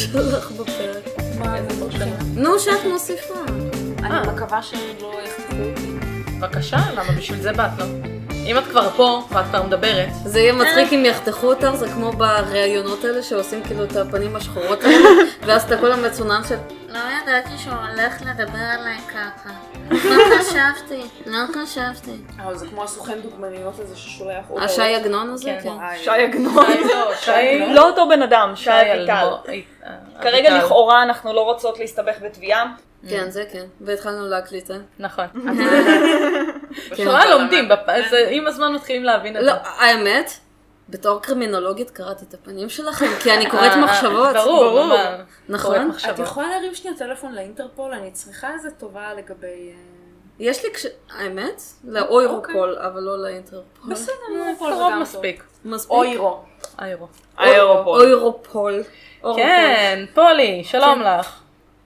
שלך בפרק. מה זה מושלמה? נו, שאת מוסיפה. אני מקווה שלא יחזרו אותי. בבקשה, למה בשביל זה באת, לא? אם את כבר פה ואת כבר מדברת. זה יהיה מצחיק אם יחתכו אותך, זה כמו בראיונות האלה שעושים כאילו את הפנים השחורות האלה, ואז אתה כל המצונן של... לא ידעתי שהוא הולך לדבר עליי ככה. לא חשבתי. אבל זה כמו הסוכן דוגמניות הזה ששולח... השי עגנון הזה? כן. שי עגנון. לא אותו בן אדם, שי אביטל. כרגע לכאורה אנחנו לא רוצות להסתבך בתביעה. כן, זה כן. והתחלנו להקליט, אה? נכון. בכלל לומדים, עם הזמן מתחילים להבין את זה. לא, האמת, בתור קרימינולוגית קראתי את הפנים שלכם, כי אני קוראת מחשבות. ברור. נכון? את יכולה להרים שנייה טלפון לאינטרפול, אני צריכה איזה טובה לגבי... יש לי האמת, לאוירופול, אבל לא לאינטרפול. בסדר, לאוירופול זה גם מספיק. אוירו. אוירופול. אוירופול. כן, פולי, שלום לך.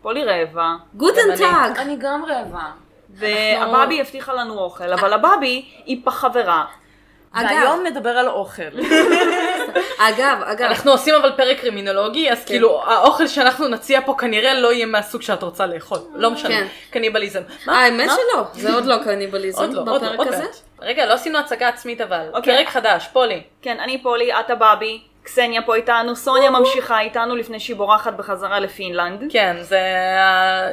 פולי רעבה. גוטן טאג. אני גם רעבה. והבאבי הבטיחה לנו אוכל, אבל הבאבי היא חברה. והיום נדבר על אוכל. אגב. אנחנו עושים אבל פרק קרימינולוגי, אז כאילו האוכל שאנחנו נציע פה כנראה לא יהיה מהסוג שאת רוצה לאכול. לא משנה. קניבליזם. האמת שלא. זה עוד לא קניבליזם בפרק הזה. רגע, לא עשינו הצגה עצמית אבל. פרק חדש, פולי. כן, אני פולי, את הבאבי. קסניה פה איתנו, סוניה ממשיכה איתנו לפני שהיא בורחת בחזרה לפינלנד. כן, זה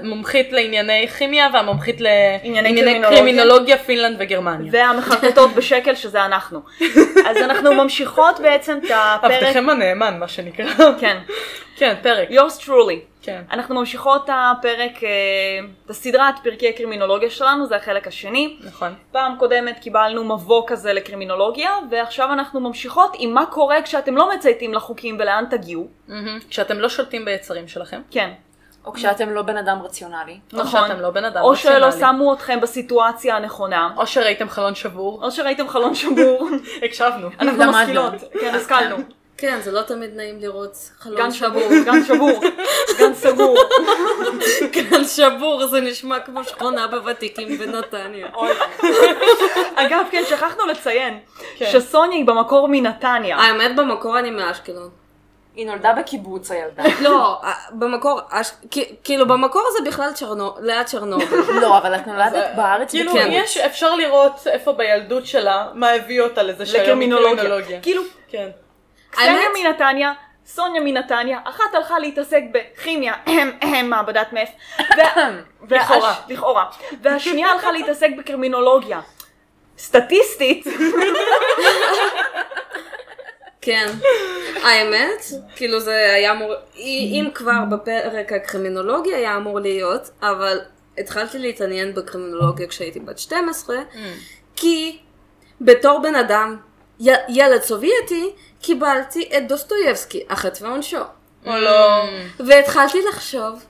המומחית לענייני כימיה והמומחית לענייני קרימינולוגיה, פינלנד וגרמניה. והמחרטטות בשקל שזה אנחנו. אז אנחנו ממשיכות בעצם את הפרק... עבדכם הנאמן, מה שנקרא. כן. כן, פרק. Yours truly. כן. אנחנו ממשיכות את הפרק, את הסדרת פרקי הקרימינולוגיה שלנו, זה החלק השני. נכון. פעם קודמת קיבלנו מבוא כזה לקרימינולוגיה, ועכשיו אנחנו ממשיכות עם מה קורה כשאתם לא מצייתים לחוקים ולאן תגיעו. כשאתם לא שולטים ביצרים שלכם. כן. או כשאתם לא בן אדם רציונלי. נכון. או שלא שמו אתכם בסיטואציה הנכונה. או שראיתם חלון שבור. הקשבנו. אנחנו משכילות. כן, השכלנו. כן, זה לא תמיד נעים לראות חלון שבור. גן סגור. גן שבור, זה נשמע כמו שכונה בוותיקים בנתניה. אגב, כן, שכחנו לציין שסוניה היא במקור מנתניה. האמת, במקור אני מאשקלון. היא נולדה בקיבוץ הילדה. לא, במקור, כאילו במקור זה בכלל ליד צ'רנוביל. לא, אבל את נולדת בארץ. כאילו יש, אפשר לראות איפה בילדות שלה, מה הביא אותה לזה שהיום קרימינולוגיה. כאילו, כן. קסניה מנתניה, סוניה מנתניה, אחת הלכה להתעסק בכימיה, מעבדת מף, לכאורה, והשנייה הלכה להתעסק בקרימינולוגיה. סטטיסטית. כן, האמת, כאילו זה היה אמור, אם כבר בפרק הקרימינולוגיה היה אמור להיות, אבל התחלתי להתעניין בקרימינולוגיה כשהייתי בת 12, כי בתור בן אדם, ילד סובייטי, קיבלתי את דוסטויבסקי, החטא ועונשו. והתחלתי לחשוב,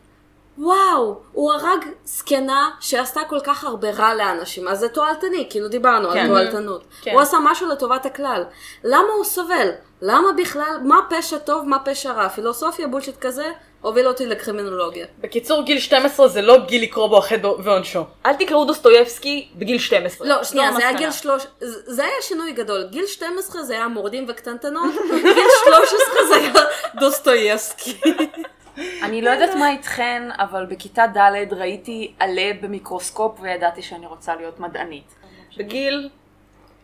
וואו, הוא הרג זקנה שעשתה כל כך הרבה רע לאנשים, אז זה תועלתני, כאילו דיברנו על תועלתנות. הוא עשה משהו לטובת הכלל. למה הוא סובל? למה בכלל? מה פשע טוב, מה פשע רע? פילוסופיה בולשיט כזה הוביל אותי לקרימינולוגיה. בקיצור, גיל 12 זה לא גיל לקרוא בו החטא ועונשו. אל תקראו דוסטויבסקי בגיל 12. לא, שנייה, זה היה גיל 13, זה היה שינוי גדול. גיל 12 זה היה מורדים וקטנטנות, גיל 13 זה היה דוסטויבסקי. אני לא יודעת מה איתכן, אבל בכיתה ד' ראיתי עלה במיקרוסקופ וידעתי שאני רוצה להיות מדענית.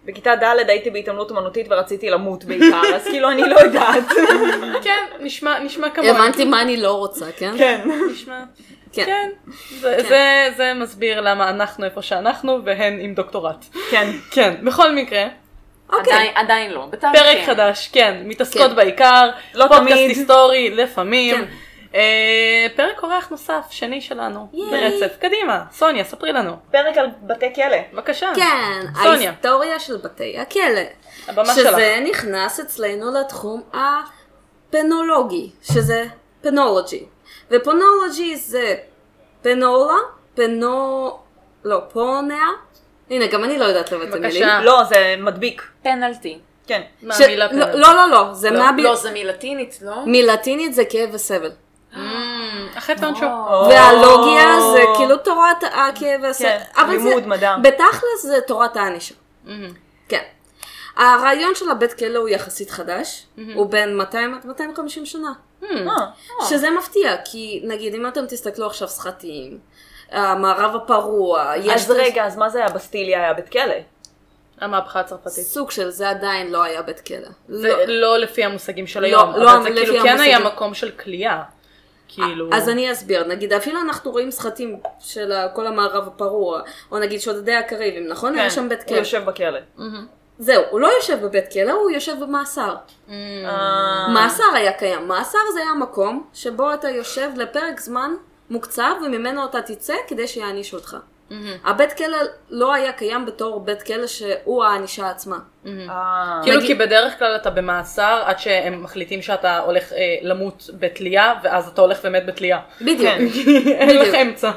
בכיתה ד' הייתי בהתעמלות אמנותית ורציתי למות בעיקר, אז כאילו אני לא יודעת. כן, נשמע כמובן. הבנתי מה אני לא רוצה, כן? כן, נשמע. כן. זה מסביר למה אנחנו איפה שאנחנו, והן עם דוקטורט. כן. כן, בכל מקרה. עדיין לא. פרק חדש, כן. מתעסקות בעיקר, פודקאסט היסטורי, לפעמים. פרק אורח נוסף, שני שלנו, ברצף. קדימה, סוניה, ספרי לנו. פרק על בתי כלא. בבקשה. כן, ההיסטוריה של בתי הכלא. שזה נכנס אצלנו לתחום הפנולוגי, שזה פנולוגי. ופנולוגי זה פנולה, פוניה. הנה, גם אני לא יודעת לבטא מילים. לא, זה מדביק. פנלטי. כן. מהמילה פנלטי. לא, זה מהמילה. לא, זה מילטינית, לא? מילטינית זה כאב וסבל. אחת ועונשו. והלוגיה זה כאילו תורת הכאב והסבל. לימוד מדע. בתכלס זה תורת הענישה. כן. הרעיון של הבית כלא הוא יחסית חדש, הוא בין 200 עד 250 שנה. שזה מפתיע, כי נגיד אם אתם תסתכלו עכשיו סחטים, המערב הפרוע. אז רגע, אז מה זה היה? בסטיליה היה בית כלא? המהפכה הצרפתית. סוג של זה עדיין לא היה בית כלא. זה לא לפי המושגים של היום, אבל זה כאילו כן היה מקום של כלייה. אז אני אסביר, נגיד אפילו אנחנו רואים סחטים של כל המערב הפרוע, או נגיד שודדי הקריבים, נכון? הוא יושב בבית כלא. הוא יושב בכלא. זהו, הוא לא יושב בבית כלא, הוא יושב במאסר. מאסר היה קיים. מאסר זה היה מקום שבו אתה יושב לפרק זמן מוקצב וממנו אתה תצא כדי שיעניש אותך. הבית כלא לא היה קיים בתור בית כלא שהוא הענישה עצמה. כאילו כי בדרך כלל אתה במאסר עד שהם מחליטים שאתה הולך למות בתלייה ואז אתה הולך ומת בתלייה. בדיוק. אין לך אמצע.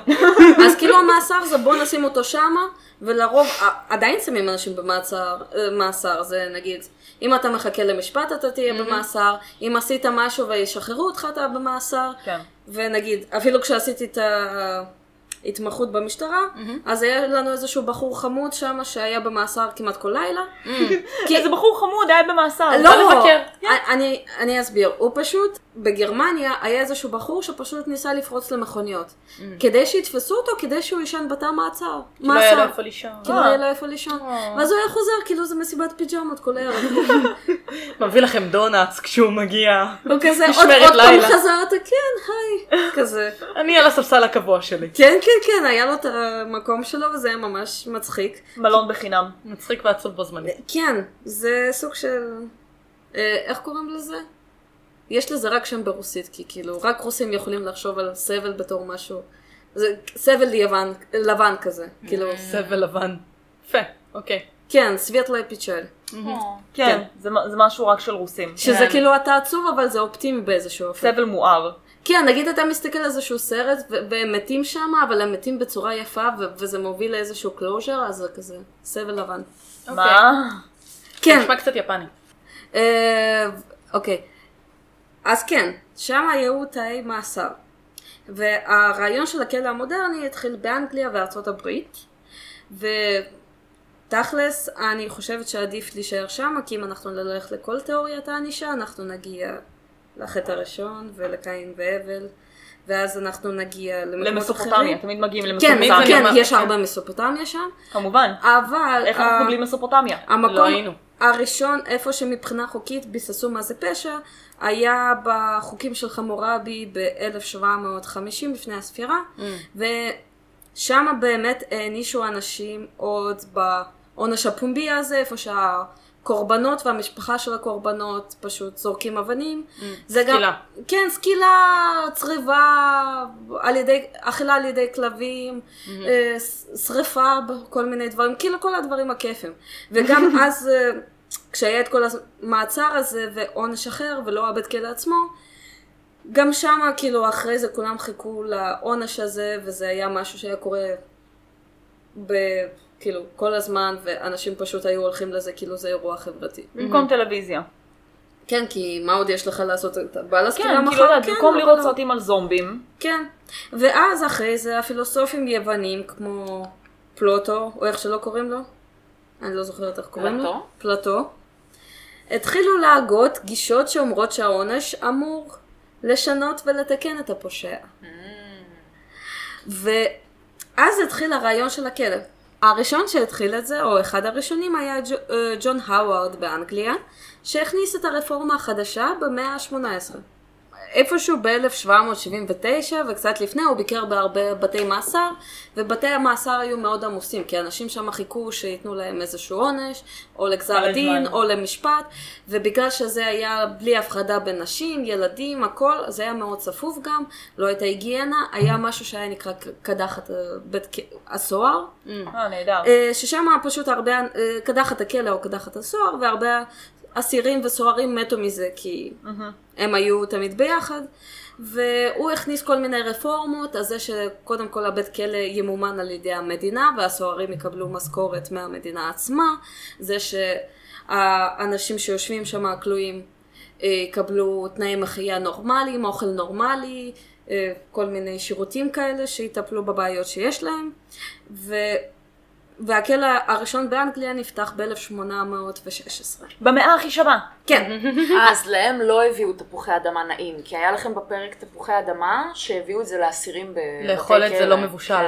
אז כאילו המאסר זה בוא נשים אותו שמה ולרוב עדיין שמים אנשים במאסר זה נגיד אם אתה מחכה למשפט אתה תהיה במאסר, אם עשית משהו וישחררו אותך אתה במאסר ונגיד אפילו כשעשיתי את התמחות במשטרה, אז היה לנו איזשהו בחור חמוד שם שהיה במאסר כמעט כל לילה. איזה בחור חמוד היה במאסר? לא, אני אסביר. הוא פשוט, בגרמניה היה איזשהו בחור שפשוט ניסה לפרוץ למכוניות. כדי שיתפסו אותו, כדי שהוא ישן בתא מעצר. כאילו היה לא איפה לישון. ואז הוא היה חוזר, כאילו זה מסיבת פיג'מות כל ערב. מביא לכם דונאץ כשהוא מגיע. הוא כזה, עוד פעם חזרת, כן, היי. כזה. אני על הספסל הקבוע שלי. כן, היה לו את המקום שלו וזה היה ממש מצחיק. מלון בחינם. מצחיק ועצוב בזמנית. כן, זה סוג של... איך קוראים לזה? יש לזה רק שם ברוסית, כי כאילו רק רוסים יכולים לחשוב על סבל בתור משהו. זה סבל לבן כזה. סבל לבן. פה, אוקיי. כן, סבטלה פיצ'ל. כן, זה משהו רק של רוסים. שזה כאילו אתה עצוב אבל זה אופטימי באיזשהו אופן. סבל מואר. כן, נגיד אתה מסתכל על איזשהו סרט, והם מתים שם, אבל הם מתים בצורה יפה, וזה מוביל לאיזשהו קלוז'ר, אז זה כזה, סבל לבן. מה? כן. נשמע קצת יפני. אוקיי. אז כן, שם היו תאי מאסר. והרעיון של הכלא המודרני התחיל באנגליה וארצות הברית, ותכלס, אני חושבת שעדיף להישאר שם, כי אם אנחנו נלך לכל תיאוריית הענישה, אנחנו נגיע... לחטא הראשון ולקין והבל, ואז אנחנו נגיע למסופוטמיה, תמיד מגיעים למסופוטמיה. כן, יש הרבה מסופוטמיה שם. כמובן. אבל... איך אנחנו בלי מסופוטמיה? לא היינו. הראשון, איפה שמבחינה חוקית ביססו מה זה פשע, היה בחוקים של חמורבי ב-1750 לפני הספירה, ושם באמת הענישו אנשים עוד בעונש הפומבי הזה, איפה שה... קורבנות והמשפחה של הקורבנות פשוט זורקים אבנים. סקילה. כן, סקילה, צריבה, אכילה על ידי כלבים, שריפה, כל מיני דברים, כאילו כל הדברים הכיפים. וגם אז, כשהיה את כל המעצר הזה ועונש אחר ולא הבית כלא עצמו, גם שם כאילו אחרי זה כולם חיכו לעונש הזה וזה היה משהו שהיה קורה ב... כאילו, כל הזמן, ואנשים פשוט היו הולכים לזה, כאילו זה אירוע חברתי. במקום טלוויזיה. כן, כי מה עוד יש לך לעשות? בא לסקירה מחר? כן, כאילו, במקום לראות סרטים על זומבים. כן, ואז אחרי זה הפילוסופים יוונים, כמו פלוטו, או איך שלא קוראים לו, אני לא זוכרת איך קוראים לו. פלוטו. התחילו להגות גישות שאומרות שהעונש אמור לשנות ולתקן את הפושע. ואז התחיל הרעיון של הכלא. הראשון שהתחיל את זה, או אחד הראשונים, היה ג'ון האוורד באנגליה, שהכניס את הרפורמה החדשה במאה ה-18. איפשהו ב-1779 וקצת לפני, הוא ביקר בהרבה בתי מאסר, ובתי המאסר היו מאוד עמוסים, כי אנשים שם חיכו שיתנו להם איזשהו עונש, או לגזר דין, או למשפט, ובגלל שזה היה בלי הפחדה בין נשים, ילדים, הכל, זה היה מאוד צפוף גם, לא הייתה היגיינה, היה משהו שהיה נקרא קדחת בית הסוהר. נהדר. ששם פשוט הרבה, קדחת הכלא או קדחת הסוהר, והרבה... אסירים וסוהרים מתו מזה, כי הם היו תמיד ביחד, והוא הכניס כל מיני רפורמות, אז זה שקודם כל הבית כלא ימומן על ידי המדינה, והסוהרים יקבלו משכורת מהמדינה עצמה, זה שהאנשים שיושבים שם הכלואים יקבלו תנאי מחיה נורמליים, אוכל נורמלי, כל מיני שירותים כאלה שיטפלו בבעיות שיש להם, והכלא הראשון באנגליה נפתח ב-1816. במאה הכי שמה. כן. אז להם לא הביאו תפוחי אדמה נעים, כי היה לכם בפרק תפוחי אדמה שהביאו את זה לאסירים בבתי לאכול את זה לא מבושל.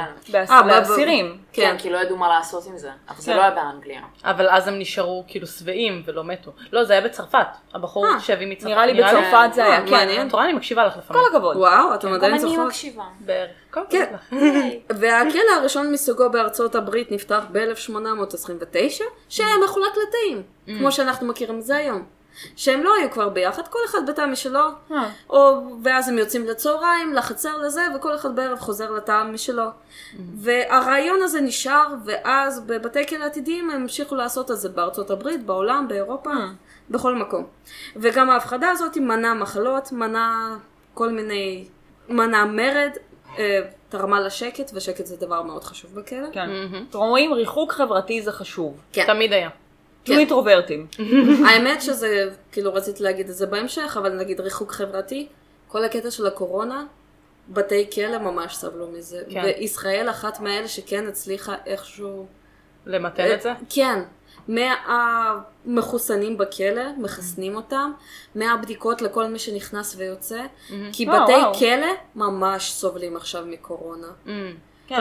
לאסירים. כן, כי לא ידעו מה לעשות עם זה. אבל זה לא היה באנגליה. אבל אז הם נשארו כאילו שבעים ולא מתו. לא, זה היה בצרפת. הבחור שהביא מצרפת. נראה לי בצרפת זה היה. כן, תורה אני מקשיבה לך לפעמים. כל הכבוד. וואו, אתה מדהים צרפת. גם אני מקשיבה. והכלא הראשון מסוגו בארצות הברית נפתח ב-1829, שהיה מחולק לתאים, כמו שאנחנו מכירים את זה היום. שהם לא היו כבר ביחד, כל אחד בתא משלו, ואז הם יוצאים לצהריים, לחצר לזה, וכל אחד בערב חוזר לתא משלו. והרעיון הזה נשאר, ואז בבתי כלא עתידיים הם המשיכו לעשות את זה בארצות הברית, בעולם, באירופה, בכל מקום. וגם ההפחדה הזאת מנעה מחלות, מנעה כל מיני, מנעה מרד, תרמה לשקט, ושקט זה דבר מאוד חשוב בכלא. כן. אתם רואים, ריחוק חברתי זה חשוב. כן. תמיד היה. תהיו אינטרוברטים. האמת שזה, כאילו רצית להגיד את זה בהמשך, אבל נגיד ריחוק חברתי, כל הקטע של הקורונה, בתי כלא ממש סבלו מזה. כן. וישראל אחת מאלה שכן הצליחה איכשהו... למתן את זה? כן. מהמחוסנים בכלא, מחסנים אותם, מהבדיקות לכל מי שנכנס ויוצא, כי בתי כלא ממש סובלים עכשיו מקורונה. כן,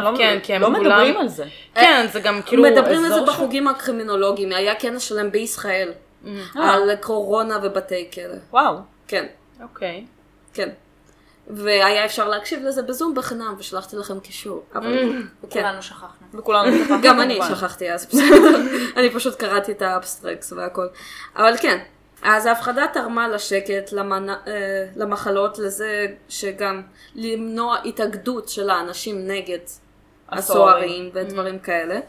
לא מדברים על זה. כן, זה גם כאילו... מדברים על זה בחוגים הקרימינולוגיים, היה כנס שלהם בישראל, על קורונה ובתי כלא. וואו. כן. אוקיי. כן. והיה אפשר להקשיב לזה בזום בחינם, ושלחתי לכם קישור. וכולנו שכחנו. גם אני שכחתי אז, אני פשוט קראתי את האבסטרקס והכל. אבל כן, אז ההפחדה תרמה לשקט, למחלות, לזה שגם למנוע התאגדות של האנשים נגד הסוהרים ודברים כאלה.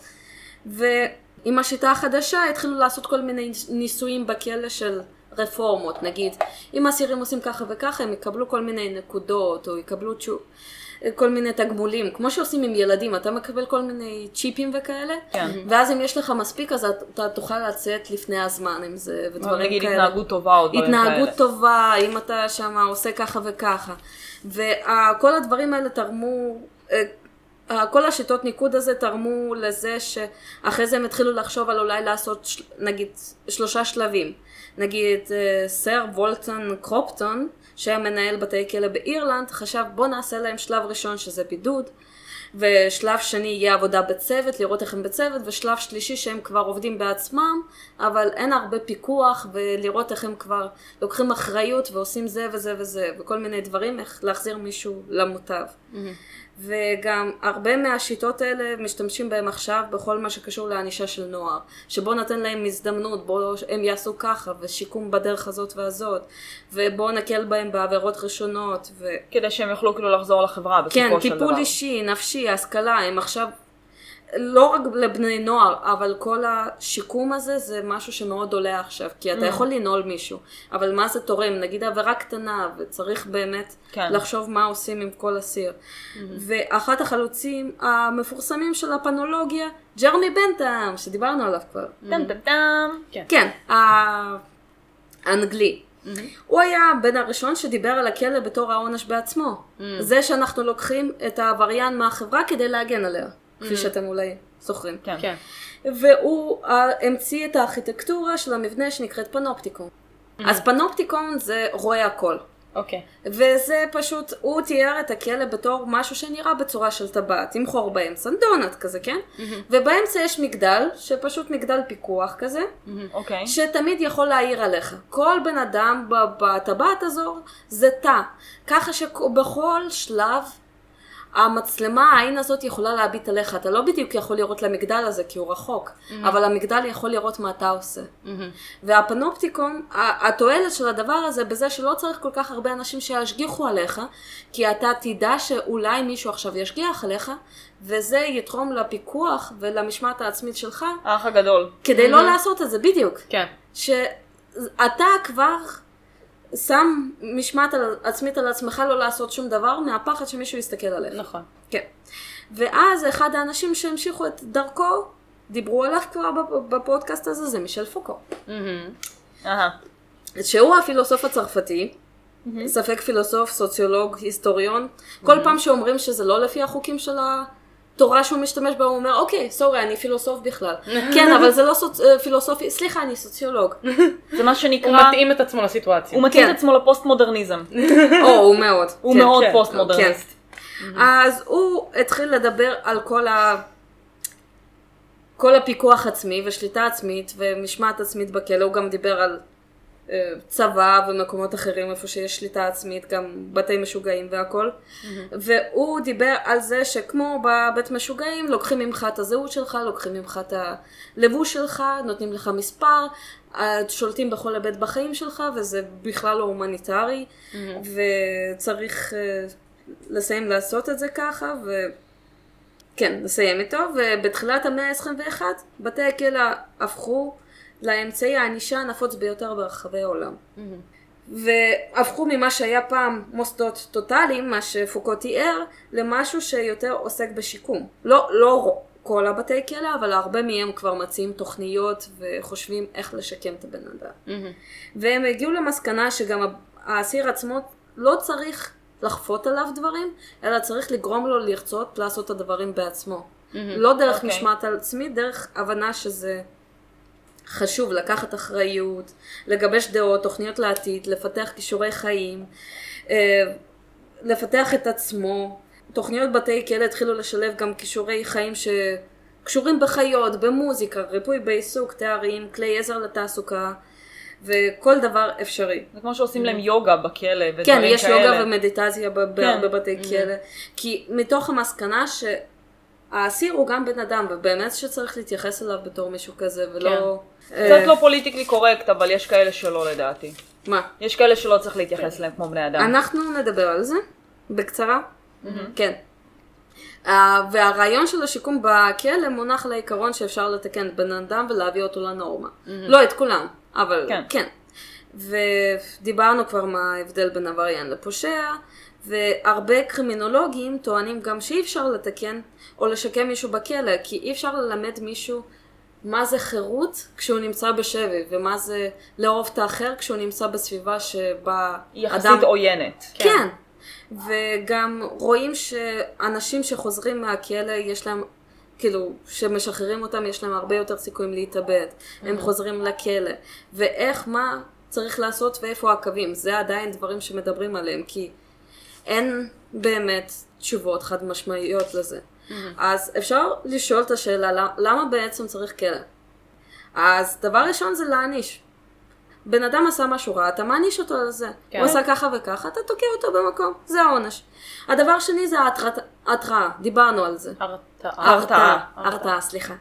ועם השיטה החדשה התחילו לעשות כל מיני ניסויים בכלא של... רפורמות, נגיד, אם אסירים עושים ככה וככה, הם יקבלו כל מיני נקודות, או יקבלו כל מיני תגמולים, כמו שעושים עם ילדים, אתה מקבל כל מיני צ'יפים וכאלה, ואז אם יש לך מספיק, אז אתה תוכל לצאת לפני הזמן עם זה, ודברים כאלה. התנהגות טובה או דברים כאלה. התנהגות טובה, אם אתה שם עושה ככה וככה. וכל הדברים האלה תרמו, כל השיטות ניקוד הזה תרמו לזה שאחרי זה הם התחילו לחשוב על אולי לעשות, נגיד, 3 שלבים. נגיד, סר וולטון קרופטון, שהיה מנהל בתי כלא באירלנד, חשב בוא נעשה להם שלב ראשון שזה בידוד, ושלב שני יהיה עבודה בצוות, לראות איך הם בצוות, ושלב שלישי שהם כבר עובדים בעצמם, אבל אין הרבה פיקוח, ולראות איך הם כבר לוקחים אחריות ועושים זה וזה וזה, וכל מיני דברים, איך להחזיר מישהו למוטב. וגם הרבה מהשיטות האלה משתמשים בהם עכשיו בכל מה שקשור לאנישה של נוער, שבוא נתן להם הזדמנות, בוא הם יעשו ככה ושיקום בדרך הזאת והזאת, ובוא נקל בהם בעבירות ראשונות. כדי שהם יוכלו כאילו לחזור לחברה בסופו של דבר. כן, טיפול אישי, נפשי, השכלה, הם עכשיו לא רק לבני נוער, אבל כל השיקום הזה זה משהו שמאוד עולה עכשיו, כי אתה יכול לנעול מישהו, אבל מה זה תורם? נגיד עבירה קטנה, וצריך באמת לחשוב מה עושים עם כל אסיר. ואחת החלוצים המפורסמים של הפנולוגיה, ג'רמי בנטאם, שדיברנו עליו כבר. כן, האנגלי. הוא היה בן הראשון שדיבר על הכלא בתור העונש בעצמו. זה שאנחנו לוקחים את העבריין מהחברה כדי להגן עליה. כפי שאתם אולי זוכרים. כן. והוא המציא את הארכיטקטורה של המבנה שנקראת פנופטיקון. אז פנופטיקון זה רואה הכל. אוקיי. וזה פשוט, הוא תיאר את הכלא בתור משהו שנראה בצורה של טבעת, עם חור באמצע, דונט כזה, כן? ובאמצע יש מגדל, שפשוט מגדל פיקוח כזה, שתמיד יכול להעיר עליך. כל בן אדם בטבעת הזו זה תא. ככה שבכל שלב, המצלמה, העין הזאת יכולה להביט עליך, אתה לא בדיוק יכול לראות למגדל הזה כי הוא רחוק, אבל המגדל יכול לראות מה אתה עושה. והפנופטיקון, התועלת של הדבר הזה בזה שלא צריך כל כך הרבה אנשים שישגיחו עליך, כי אתה תדע שאולי מישהו עכשיו ישגיח עליך, וזה יתרום לפיקוח ולמשמעת העצמית שלך. האח הגדול. כדי לא לעשות את זה, בדיוק. כן. שאתה כבר... שם משמעת עצמית על עצמך לא לעשות שום דבר מהפחד שמישהו יסתכל עליך. נכון. כן. ואז אחד האנשים שהמשיכו את דרכו, דיברו עליו כבר בפודקאסט הזה, זה מישל פוקו. שהוא הפילוסוף הצרפתי, ספק פילוסוף, סוציולוג, היסטוריון. כל פעם שאומרים שזה לא לפי החוקים של תורה שהוא משתמש בה, הוא אומר, אוקיי, סורי, אני פילוסוף בכלל. כן, אבל זה לא פילוסופי, סליחה, אני סוציולוג. זה מה שנקרא... הוא מתאים את עצמו לסיטואציה. הוא מתאים את עצמו לפוסט-מודרניזם. או, הוא מאוד. הוא מאוד פוסט-מודרניסט. אז הוא התחיל לדבר על כל הפיקוח עצמי ושליטה עצמית ומשמעת עצמית בכלא. הוא גם דיבר על צבא ומקומות אחרים איפה שיש שליטה עצמית, גם בתי משוגעים והכל. והוא דיבר על זה שכמו בבית משוגעים, לוקחים ממך את הזהות שלך, לוקחים ממך את הלבוש שלך, נותנים לך מספר, שולטים בכל הבית בחיים שלך, וזה בכלל לא הומניטרי, וצריך לסיים לעשות את זה ככה, וכן, לסיים איתו. ובתחילת המאה ה-21, בתי הכלא הפכו לאמצעי האנישה הנפוץ ביותר ברחבי העולם. והפכו ממה שהיה פעם מוסדות טוטליים, מה שפוקו תיאר, למשהו שיותר עוסק בשיקום. לא כל הבתי כלא, אבל הרבה מהם כבר מציעים תוכניות וחושבים איך לשקם את הבן אדם. והם הגיעו למסקנה שגם האסיר עצמו לא צריך לחפות עליו דברים, אלא צריך לגרום לו לרצות לעשות את הדברים בעצמו. לא דרך משמעת על עצמי, דרך הבנה שזה חשוב לקחת אחריות, לגבש דעות, תוכניות לעתיד, לפתח כישורי חיים, לפתח את עצמו. תוכניות בתי כלא התחילו לשלב גם כישורי חיים שקשורים בחיות, במוזיקה, ריפוי בעיסוק, תארים, כלי עזר לתעסוקה, וכל דבר אפשרי. זה כמו שעושים להם יוגה בכלא ודברים כאלה. כן, יש יוגה ומדיטציה בבתי כלא. כי מתוך המסקנה האסיר הוא גם בן אדם, ובאמת שצריך להתייחס אליו בתור מישהו כזה, ולא... קצת לא פוליטיקלי קורקט, אבל יש כאלה שלא לדעתי. מה? יש כאלה שלא צריך להתייחס אליהם כמו בני אדם. אנחנו נדבר על זה, בקצרה. כן. והרעיון של השיקום בכלא מונח לעיקרון שאפשר לתקן בן אדם ולהביא אותו לנורמה. לא את כולם, אבל כן. ודיברנו כבר מה ההבדל בין עבריין לפושע, והרבה קרימינולוגים טוענים גם שאי אפשר לתקן או לשקם מישהו בכלא, כי אי אפשר ללמד מישהו מה זה חירות כשהוא נמצא בשבי, ומה זה לאהוב את האחר כשהוא נמצא בסביבה שבה יחסית אדם... עוינת. כן. כן. וגם רואים שאנשים שחוזרים מהכלא יש להם, כאילו, שמשחררים אותם יש להם הרבה יותר סיכויים להתאבד. הם חוזרים לכלא. ואיך, מה צריך לעשות ואיפה הקווים. זה עדיין דברים שמדברים עליהם, כי אין באמת תשובות חד משמעיות לזה. אז אפשר לשאול את השאלה, למה בעצם צריך כלא? אז דבר ראשון זה להעניש. בן אדם עשה משהו רע, אתה מעניש אותו על זה. הוא עשה ככה וככה, אתה תוקע אותו במקום. זה העונש. הדבר שני זה ההתראה. דיברנו על זה. הרתעה, סליחה.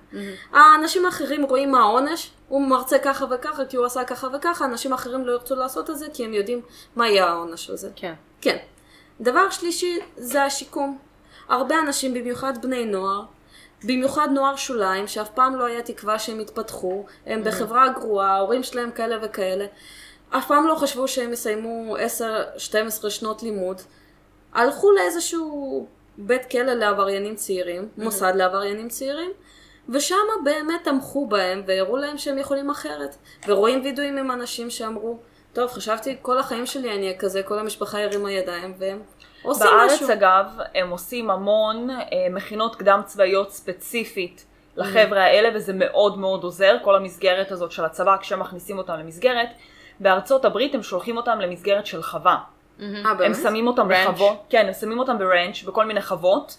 האנשים האחרים רואים מה העונש, הוא מרצה ככה וככה, כי הוא עשה ככה וככה. אנשים אחרים לא ירצו לעשות את זה, כי הם יודעים מה יהיה העונש הזה. כן. דבר שלישי זה השיקום. הרבה אנשים, במיוחד בני נוער, במיוחד נוער שוליים, שאף פעם לא היה תקווה שהם התפתחו, הם בחברה גרועה, ההורים שלהם כאלה וכאלה, אף פעם לא חשבו שהם יסיימו 10-12 שנות לימוד, הלכו לאיזשהו בית כלא לעבריינים צעירים, מוסד לעבריינים צעירים, ושם באמת תמכו בהם והראו להם שהם יכולים אחרת. ורואים וידועים עם אנשים שאמרו, טוב, חשבתי כל החיים שלי אני כזה, כל המשפחה ירים הידיים והם... בארץ משהו. אגב, הם עושים המון מכינות קדם צבאיות ספציפית לחבר'ה האלה, וזה מאוד מאוד עוזר, כל המסגרת הזאת של הצבא, כשמכניסים אותם למסגרת, בארצות הברית הם שולחים אותם למסגרת של חווה. הם שמים אותם בחוות, כן, הם שמים אותם ברנץ' בכל מיני חוות,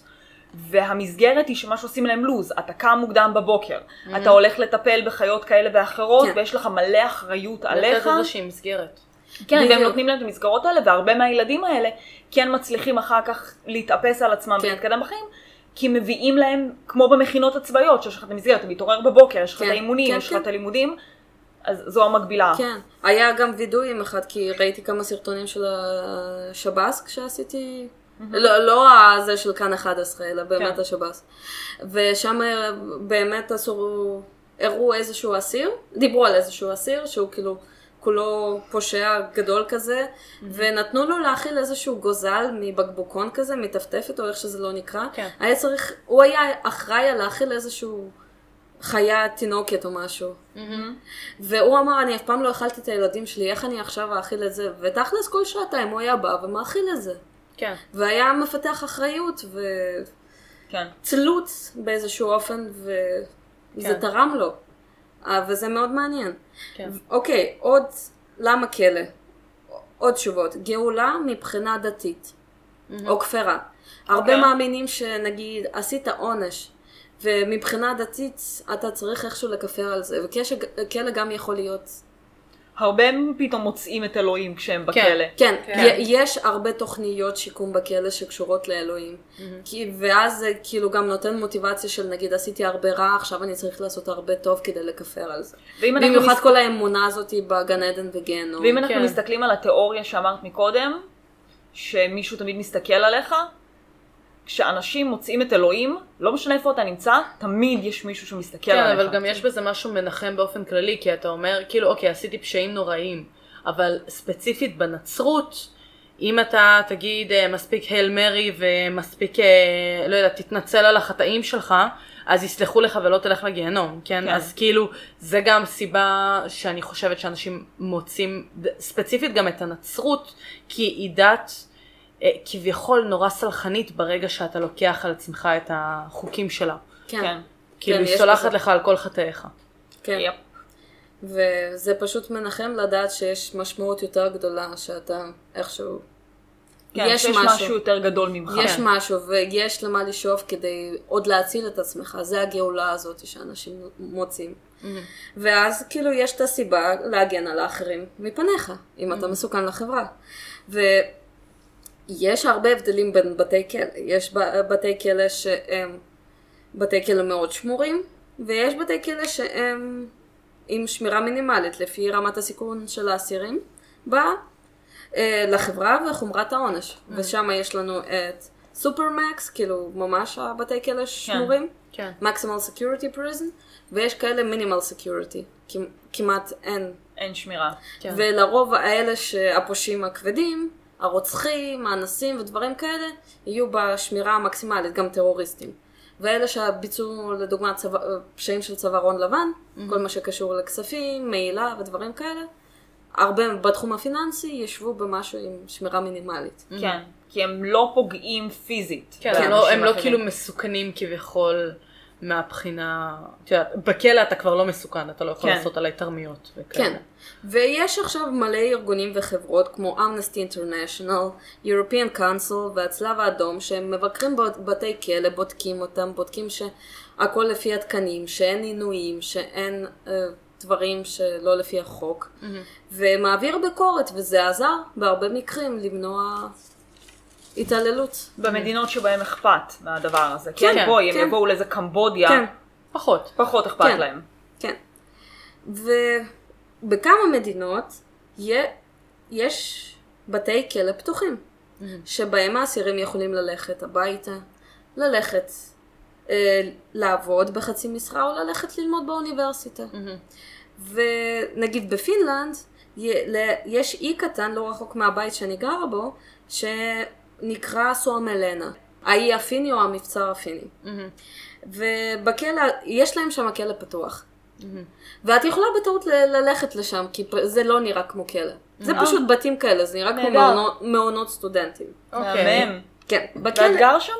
והמסגרת היא שמה שעושים להם לוז, אתה קם מוקדם בבוקר, אתה הולך לטפל בחיות כאלה ואחרות, ויש לך מלא אחריות עליך. לתת איזושהי מסגרת. כן, והם נותנים להם את המסגרות האלה, והרבה מהילדים האלה כן מצליחים אחר כך להתאפס על עצמם ולהתקדם בחיים, כי מביאים להם, כמו במכינות הצבאיות, שיש לך את המסגרת, אתה מתעורר בבוקר, יש לך את האימונים, יש לך את הלימודים, אז זו המקבילה. כן, היה גם וידוי עם אחד, כי ראיתי כמה סרטונים של השב"ס כשעשיתי, לא זה של כאן 11, אלא באמת השב"ס. ושם באמת הראו איזשהו אסיר, דיברו על איזשהו אסיר, שהוא כאילו, כולו פושע גדול כזה, ונתנו לו להכיל איזשהו גוזל מבקבוקון כזה, מטפטפת או איך שזה לא נקרא. היה צריך, הוא היה אחראי להכיל איזשהו חיה תינוקת או משהו. והוא אמר, אני אף פעם לא אכלתי את הילדים שלי, איך אני עכשיו אאכיל את זה? ותכלס כל שעתיים הוא היה בא ומאכיל את זה. והיה מפתח אחריות צלוץ באיזשהו אופן, וזה תרם לו. וזה מאוד מעניין. אוקיי, עוד, למה כלא? עוד תשובות. גאולה מבחינה דתית, או כפרה. הרבה מאמינים שנגיד, עשית עונש, ומבחינה דתית אתה צריך איכשהו לכפר על זה, וכלא גם יכול להיות. הרבה פתאום מוצאים את אלוהים כשהם בכלא. כן, יש הרבה תוכניות שיקום בכלא שקשורות לאלוהים, ואז זה כאילו גם נותן מוטיבציה של נגיד עשיתי הרבה רע, עכשיו אני צריך לעשות הרבה טוב כדי לכפר על זה. במיוחד כל האמונה הזאת בגן עדן וגיהנום. ואם אנחנו מסתכלים על התיאוריה שאמרת מקודם, שמישהו תמיד מסתכל עליך, כשאנשים מוצאים את אלוהים, לא משנה איפה אתה נמצא, תמיד יש מישהו שמסתכל עליך. כן, אבל גם יש בזה משהו מנחם באופן כללי, כי אתה אומר, כאילו, אוקיי, עשיתי פשעים נוראים, אבל ספציפית בנצרות, אם אתה תגיד מספיק הייל מרי ומספיק, לא יודע, תתנצל על החטאים שלך, אז יסלחו לך ולא תלך לגיהנום, כן? אז כאילו, זה גם סיבה שאני חושבת שאנשים מוצאים, ספציפית גם את הנצרות, כי היא דת כביכול נורא סלחנית ברגע שאתה לוקח על עצמך את החוקים שלה. כן. כאילו היא סולחת לך על כל חטאיך. כן. וזה פשוט מנחם לדעת שיש משמעות יותר גדולה שאתה איכשהו... יש משהו יותר גדול ממך. יש משהו ויש למה לשאוף כדי עוד להציל את עצמך. זה הגאולה הזאת שאנשים מוצאים. ואז כאילו יש את הסיבה להגן על האחרים מפניך, אם אתה מסוכן לחברה. יש הרבה הבדלים בין בתי כלא, יש בתי כלא שהם בתי כלא מאוד שמורים, ויש בתי כלא שהם עם שמירה מינימלית לפי רמת הסיכון של האסירים, לחברה וחומרת העונש. ושם יש לנו את סופרמקס, כאילו ממש הבתי כלא שמורים, מקסימל סקיוריטי פריזן, ויש כאלה מינימל סקיוריטי, כמעט אין שמירה. ולרוב האלה שהפושעים הכבדים, הרוצחים, האנסים ודברים כאלה, יהיו בשמירה המקסימלית, גם טרוריסטים. ואלה שביצעו, לדוגמה, פשעים של צווארון לבן, כל מה שקשור לכספים, מעילה ודברים כאלה, הרבה בתחום הפיננסי ישבו במשהו עם שמירה מינימלית. כן, כי הם לא פוגעים פיזית. כן, הם לא כאילו מסוכנים כביכול מהבחינה... בכלא אתה כבר לא מסוכן, אתה לא יכול לעשות עליי תרמיות וכאלה. כן, ויש עכשיו מלא ארגונים וחברות כמו Amnesty International, European Council והצלב האדום, שהם מבקרים בבתי כלא, בודקים אותם, בודקים שהכל לפי התקנים, שאין עינויים, שאין דברים שלא לפי החוק, ומעביר ביקורת, וזה עזר בהרבה מקרים למנוע... התעללות. במדינות שבהן אכפת מהדבר הזה. כן, בואי, הם יבואו לאיזה קמבודיה. כן, פחות אכפת להם. כן. ובכמה מדינות יש בתי כלא פתוחים, שבהם האסירים יכולים ללכת הביתה, ללכת לעבוד בחצי משרה, או ללכת ללמוד באוניברסיטה. ונגיד בפינלנד, יש אי קטן, לא רחוק מהבית שאני גרה בו, נקרא סואמלינה, האי הפיני או המבצר הפיני. ובכלא, יש להם שם כלא פתוח. ואת יכולה בטעות ללכת לשם, כי זה לא נראה כמו כלא. זה פשוט בתים כאלה, זה נראה כמו מעונות סטודנטים. אוקיי. כן, בכלא. ואת גר שם?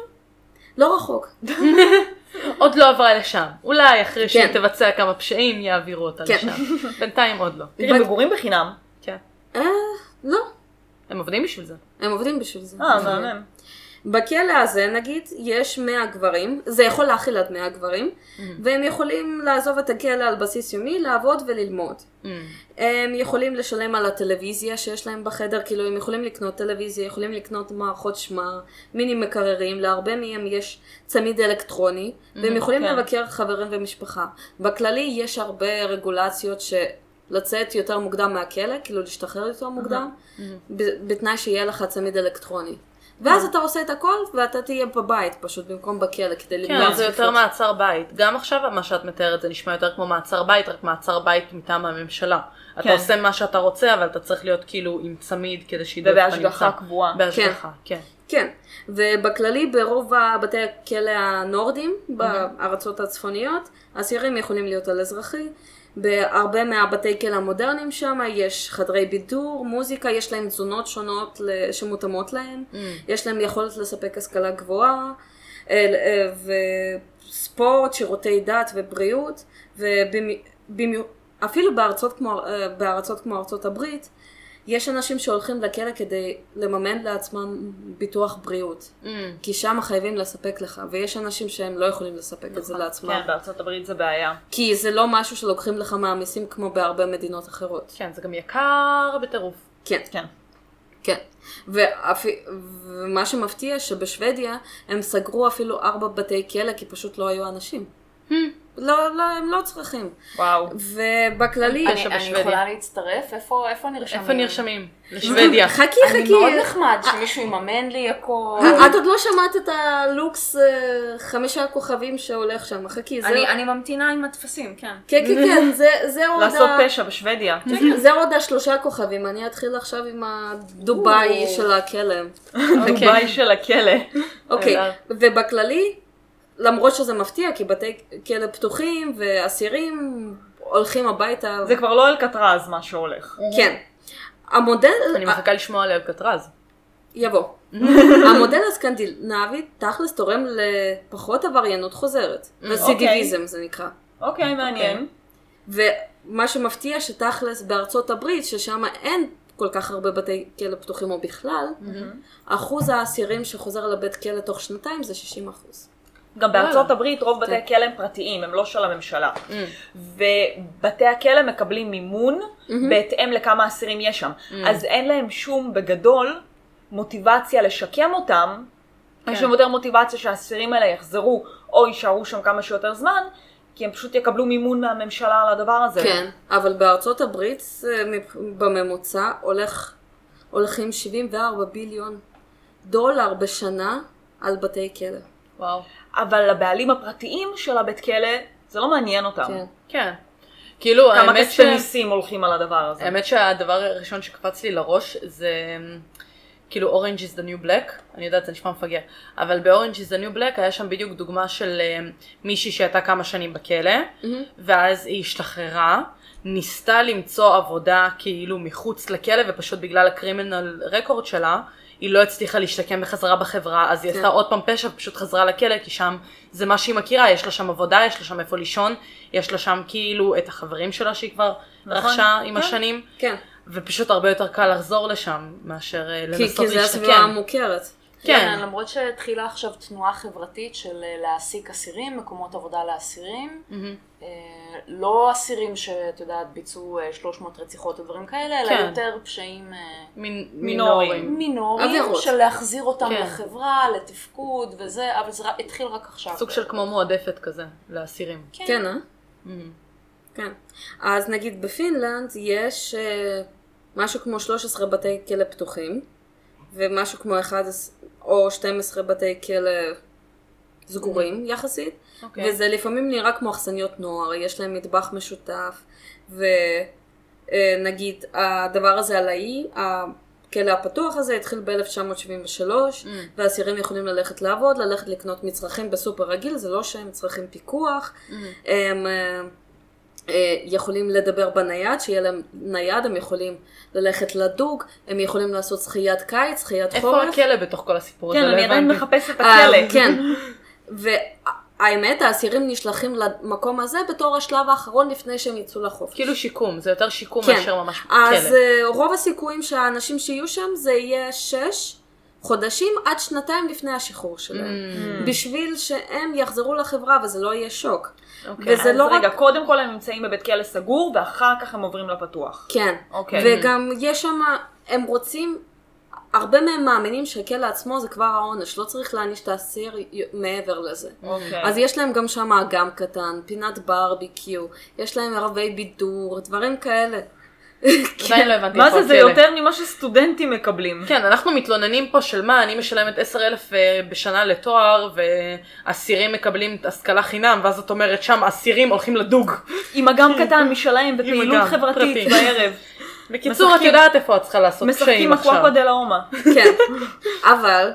לא רחוק. עוד לא עברה לשם. אולי אחרי שהיא תבצע כמה פשעים יעבירו אותה לשם. בינתיים עוד לא. תראי, מגורים בחינם. כן. לא. הם עובדים בשביל זה. הם עובדים בשביל זה. מעניין. בכלא הזה, נגיד, יש 100 גברים, זה יכול להכיל עד 100 גברים, והם יכולים לעזוב את הכלא על בסיס יומי, לעבוד וללמוד. הם יכולים לשלם על הטלוויזיה שיש להם בחדר, כאילו הם יכולים לקנות טלוויזיה, יכולים לקנות מערכות שמע, מיני מקררים, להרבה מהם יש צמיד אלקטרוני, והם יכולים לבקר חברים ומשפחה. בכללי יש הרבה רגולציות לצאת יותר מוקדם מהכלא, כאילו להשתחרר יותר מוקדם, בתנאי שיהיה לך צמיד אלקטרוני. ואז אתה עושה את הכל, ואתה תהיה בבית פשוט, במקום בכלא, כדי למנוע צפיפות. כן, זה יותר מעצר בית. גם עכשיו מה שאת מתארת, זה נשמע יותר כמו מעצר בית, רק מעצר בית מטעם הממשלה. אתה עושה מה שאתה רוצה, אבל אתה צריך להיות כאילו עם צמיד, כדי שידע איפה נמצא. ובהשגחה קבועה. בהשגחה, כן. כן, ובכללי ברוב בתי הכלא הנורדים, בארצות הצפוניות, אסירים יכולים להיות על אזרחי. בהרבה מהבתי כלא המודרניים שם יש חדרי בידור, מוזיקה, יש להם תזונות שונות שמותאמות להם, יש להם יכולת לספק השכלה גבוהה, וספורט, שירותי דת ובריאות, אפילו בארצות כמו ארצות הברית, יש אנשים שהולכים לכלא כדי לממן לעצמם ביטוח בריאות, כי שם חייבים לספק לך, ויש אנשים שהם לא יכולים לספק את זה לעצמם. כן, בארצות הברית זה בעיה. כי זה לא משהו שלוקחים לך מהמיסים כמו בהרבה מדינות אחרות. כן, זה גם יקר בטירוף. כן. כן. כן. ומה שמפתיע שבשוודיה הם סגרו אפילו 4 בתי כלא כי פשוט לא היו אנשים. לא, הם לא צריכים. וואו. ובכללי... אני יכולה להצטרף? איפה נרשמים? איפה נרשמים? לשוודיה. חכי. אני מאוד נחמד שמישהו יממן לי הכל. את עוד לא שמעת את הלוקס 5 כוכבים שהולך שם. חכי. אני ממתינה עם הטפסים, כן. כן, כן, כן. זה עוד... לעשות פשע בשוודיה. זה עוד 3 כוכבים. אני אתחיל עכשיו עם הדובאי של הכלא. הדובאי של הכלא. אוקיי. ובכללי... למרות שזה מפתיע, כי בתי כלא פתוחים ואסירים הולכים הביתה. זה כבר לא אלקטרז מה שהולך. כן. המודל... אני מחכה לשמוע על אלקטרז. יבוא. המודל הסקנדינבי תכלס תורם לפחות עבריינות חוזרת. רסידיביזם זה נקרא. אוקיי, מעניין. ומה שמפתיע שתכלס בארצות הברית, ששם אין כל כך הרבה בתי כלא פתוחים או בכלל, אחוז האסירים שחוזר לבית כלא תוך 2 זה 60%. גם בארצות הברית רוב בתי הכלא הם פרטיים, הם לא של הממשלה. ובתי הכלא מקבלים מימון בהתאם לכמה אסירים יש שם. אז אין להם שום בגדול מוטיבציה לשקם אותם. יש שם יותר מוטיבציה שהאסירים האלה יחזרו או יישארו שם כמה שיותר זמן, כי הם פשוט יקבלו מימון מהממשלה על הדבר הזה. כן, אבל בארצות הברית בממוצע הולכים $74 ביליון בשנה על בתי כלא. וואו. אבל הבעלים הפרטיים של הבית כלא, זה לא מעניין אותם. כן. כן. כאילו, כמה כספניסים הולכים על הדבר הזה. האמת שהדבר הראשון שקפץ לי לראש זה, כאילו, Orange is the New Black. אני יודעת, זה נשמע מפגר. אבל ב-Orange is the New Black היה שם בדיוק דוגמה של מישהי שהייתה כמה שנים בכלא, ואז היא השתחררה, ניסתה למצוא עבודה כאילו מחוץ לכלא, ופשוט בגלל הקרימינל רקורד שלה, היא לא הצליחה להשתקם בחזרה בחברה, אז היא עשתה עוד פעם פשע ופשוט חזרה לכלא, כי שם זה מה שהיא מכירה, יש לה שם עבודה, יש לה שם איפה לישון, יש לה שם כאילו את החברים שלה שהיא כבר רכשה עם השנים, ופשוט הרבה יותר קל לחזור לשם מאשר לנסות להשתקם. כי זה הסביבה המוכרת. כן, למרות שהתחילה עכשיו תנועה חברתית של להעסיק אסירים, מקומות עבודה לאסירים, לא אסירים שאת יודעת ביצעו 300 רציחות ודברים כאלה, אלא יותר פשעים מינוריים של להחזיר אותם לחברה, לתפקוד וזה, אבל זה התחיל רק עכשיו. סוג של כמו מועדפת כזה לאסירים. כן, אה? כן. אז נגיד בפינלנד יש משהו כמו 13 בתי כלא פתוחים, ומשהו כמו 11 או 12 בתי כלא סגורים יחסית, וזה לפעמים נראה כמו אכסניות נוער, יש להם מטבח משותף, ונגיד הדבר הזה על האי, הכלא הפתוח הזה התחיל ב-1973, והאסירים יכולים ללכת לעבוד, ללכת לקנות מצרכים בסופר רגיל, זה לא שהם צריכים פיקוח, הם... יכולים לדבר בנייד, שיהיה להם נייד, הם יכולים ללכת לדוג, הם יכולים לעשות שחיית קיץ, שחיית חורף. איפה הכלא בתוך כל הסיפור הזה? כן, אני עדיין מחפשת את הכלא. כן, והאמת, האסירים נשלחים למקום הזה בתור השלב האחרון לפני שהם יצאו לחופש. כאילו שיקום, זה יותר שיקום מאשר ממש כלא. אז רוב הסיכויים שהאנשים שיהיו שם זה יהיה 6 חודשים עד 2 לפני השחרור שלהם. בשביל שהם יחזרו לחברה וזה לא יהיה שוק. וזה לא רק... רגע, קודם כל הם נמצאים בבית כלא סגור ואחר כך הם עוברים לפתוח. כן. וגם יש שם, הם רוצים, הרבה מהם מאמינים שהכלא עצמו זה כבר העונש, לא צריך להעניש את האסיר מעבר לזה. אז יש להם גם שם אגם קטן, פינת ברביקיו, יש להם ערבי בידור, דברים כאלה. מה זה, זה יותר ממה שסטודנטים מקבלים. כן, אנחנו מתלוננים פה של מה, אני משלמת 10,000 בשנה לתואר, ואסירים מקבלים השכלה חינם, ואז זאת אומרת שם אסירים הולכים לדוג. עם אגם קטן משלהם בפעילות חברתית בערב. בקיצור, את יודעת איפה את צריכה לעשות קשיים עכשיו. משחקים אקוואקו דלאומה. כן, אבל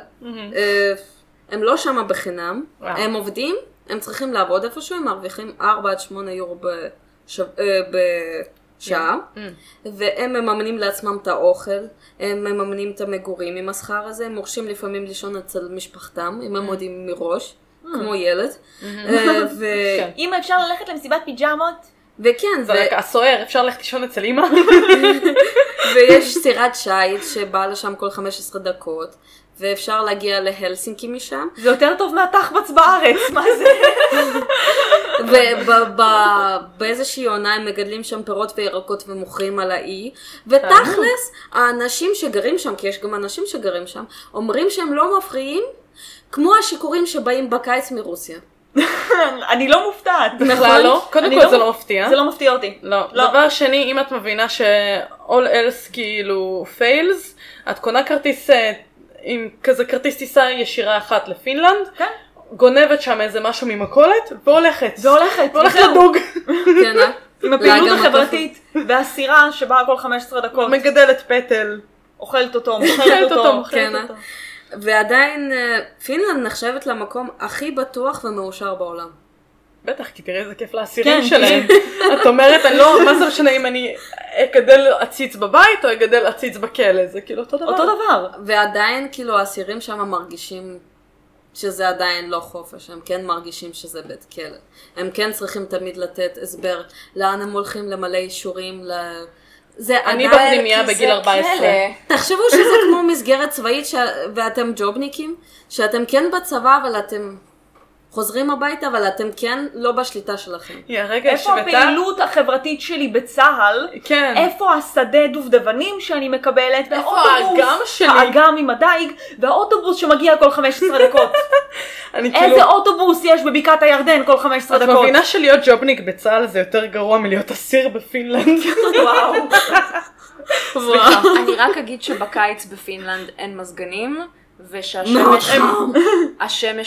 הם לא שמה בחינם, הם עובדים, הם צריכים לעבוד איפשהו, הם מרוויחים 4 עד 8 יורו שעה, והם מממנים לעצמם את האוכל, הם מממנים את המגורים עם השכר הזה, הם מורשים לפעמים לישון אצל משפחתם, אם הם מודיעים מראש, כמו ילד. אם אפשר ללכת למסיבת פיג'מות, וכן, הסוער, אפשר ללכת לישון אצל אמא. ויש סירת שייט שבאה לשם כל 15 דקות, ואפשר להגיע להלסינקי משם. זה יותר טוב מהתחבץ בארץ, מה זה? ובאיזושהי עונה הם מגדלים שם פירות וירקות ומוכרים על האי, ותכלס, האנשים שגרים שם, כי יש גם אנשים שגרים שם, אומרים שהם לא מפריעים, כמו השיקורים שבאים בקיץ מרוסיה. אני לא מופתעת. בכלל לא? קודם כל זה לא מפתיע. זה לא מפתיע אותי. לא. דבר שני, אם את מבינה ש-all else כאילו fails, את קונה כרטיס... עם כזה כרטיס טיסה ישירה אחת לפינלנד, גונבת שם איזה משהו ממקולת, והולכת לדוג. עם הפעילות החברתית, והסירה שבאה כל 15 דקות. מגדלת פטל. אוכלת אותו, מוכרת אותו. ועדיין פינלנד נחשבת למקום הכי בטוח ומאושר בעולם. בטח, כי תראה איזה כיף לאסירים שלהם. את אומרת, מה זה משנה אם אני אגדל עציץ בבית או אגדל עציץ בכלא, זה כאילו אותו דבר. אותו דבר. ועדיין כאילו האסירים שם מרגישים שזה עדיין לא חופש, הם כן מרגישים שזה בית כלא. הם כן צריכים תמיד לתת הסבר לאן הם הולכים למלא אישורים, אני בפנימיה בגיל 14. תחשבו שזה כמו מסגרת צבאית ואתם ג'ובניקים, שאתם כן בצבא אבל אתם... חוזרים הביתה, אבל אתם כן לא בשליטה שלכם. איפה הפעילות החברתית שלי בצהל? איפה השדה דובדבנים שאני מקבלת? איפה האגם שלי? האגם עם הדייג, והאוטובוס שמגיע כל 15 דקות. איזה אוטובוס יש בבקעת הירדן כל 15 דקות? את מבינה שלהיות ג'ובניק בצהל זה יותר גרוע מלהיות אסיר בפינלנד. וואו. סליחה, אני רק אגיד שבקיץ בפינלנד אין מזגנים. והשמש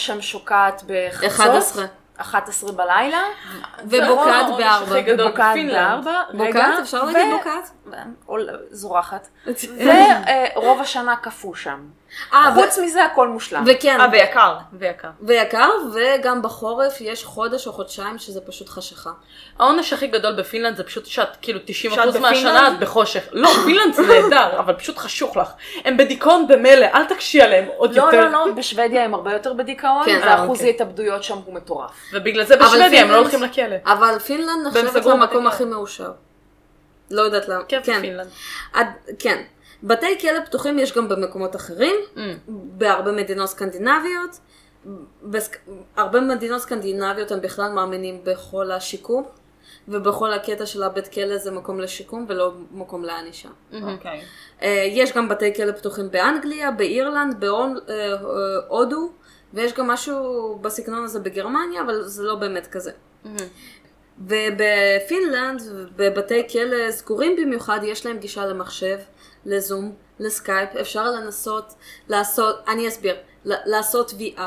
שם שוקעת בחצות, 11 בלילה, ובוקעת ב-4, אפשר להגיד בוקעת? זורחת, ורוב השנה קפוא שם. חוץ מזה הכל מושלם. ויקר, וגם בחורף יש חודש או חודשיים שזה פשוט חשיכה. העונש הכי גדול בפינלנד זה פשוט שאת כאילו 90% מהשנה את בחושך. לא, פינלנד זה נהדר, אבל פשוט חשוך לך. הם בדיכאון במלא, אל תקשי עליהם עוד יותר. לא, בשוודיה הם הרבה יותר בדיכאון, ואחוז ההתאבדויות שם הוא מטורף. ובגלל זה בשוודיה הם לא הולכים לכלא. אבל פינלנד נחשבת למקום הכי מאושר. לא יודעת למה. כן. בתי כלא פתוחים יש גם במקומות אחרים, בהרבה מדינות סקנדינביות. הרבה מדינות סקנדינביות הם בכלל מאמינים בכל השיקום, ובכל הקטע של הבית כלא זה מקום לשיקום ולא מקום לענישה. אוקיי. יש גם בתי כלא פתוחים באנגליה, באירלנד, בהודו, ויש גם משהו בסגנון הזה בגרמניה, אבל זה לא באמת כזה. ובפינלנד, בבתי כלא סגורים במיוחד, יש להם גישה למחשב. לזום, לסקייפ, אפשר לנסות לעשות, אני אסביר, לעשות VR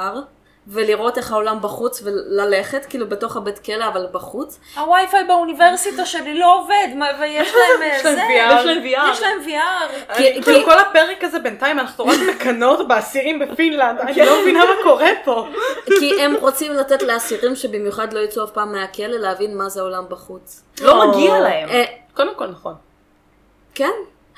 ולראות איך העולם בחוץ וללכת, כאילו בתוך הבית כלא אבל בחוץ. הווי-פיי באוניברסיטה שלי לא עובד, ויש להם זה, יש להם VR. כאילו כל הפרק הזה בינתיים אנחנו רק תקנות באסירים בפינלנד, אני לא מבינה מה קורה פה. כי הם רוצים לתת לאסירים שבמיוחד לא יצאו אף פעם מהכלא להבין מה זה העולם בחוץ. לא מגיע להם. קודם כל נכון. כן.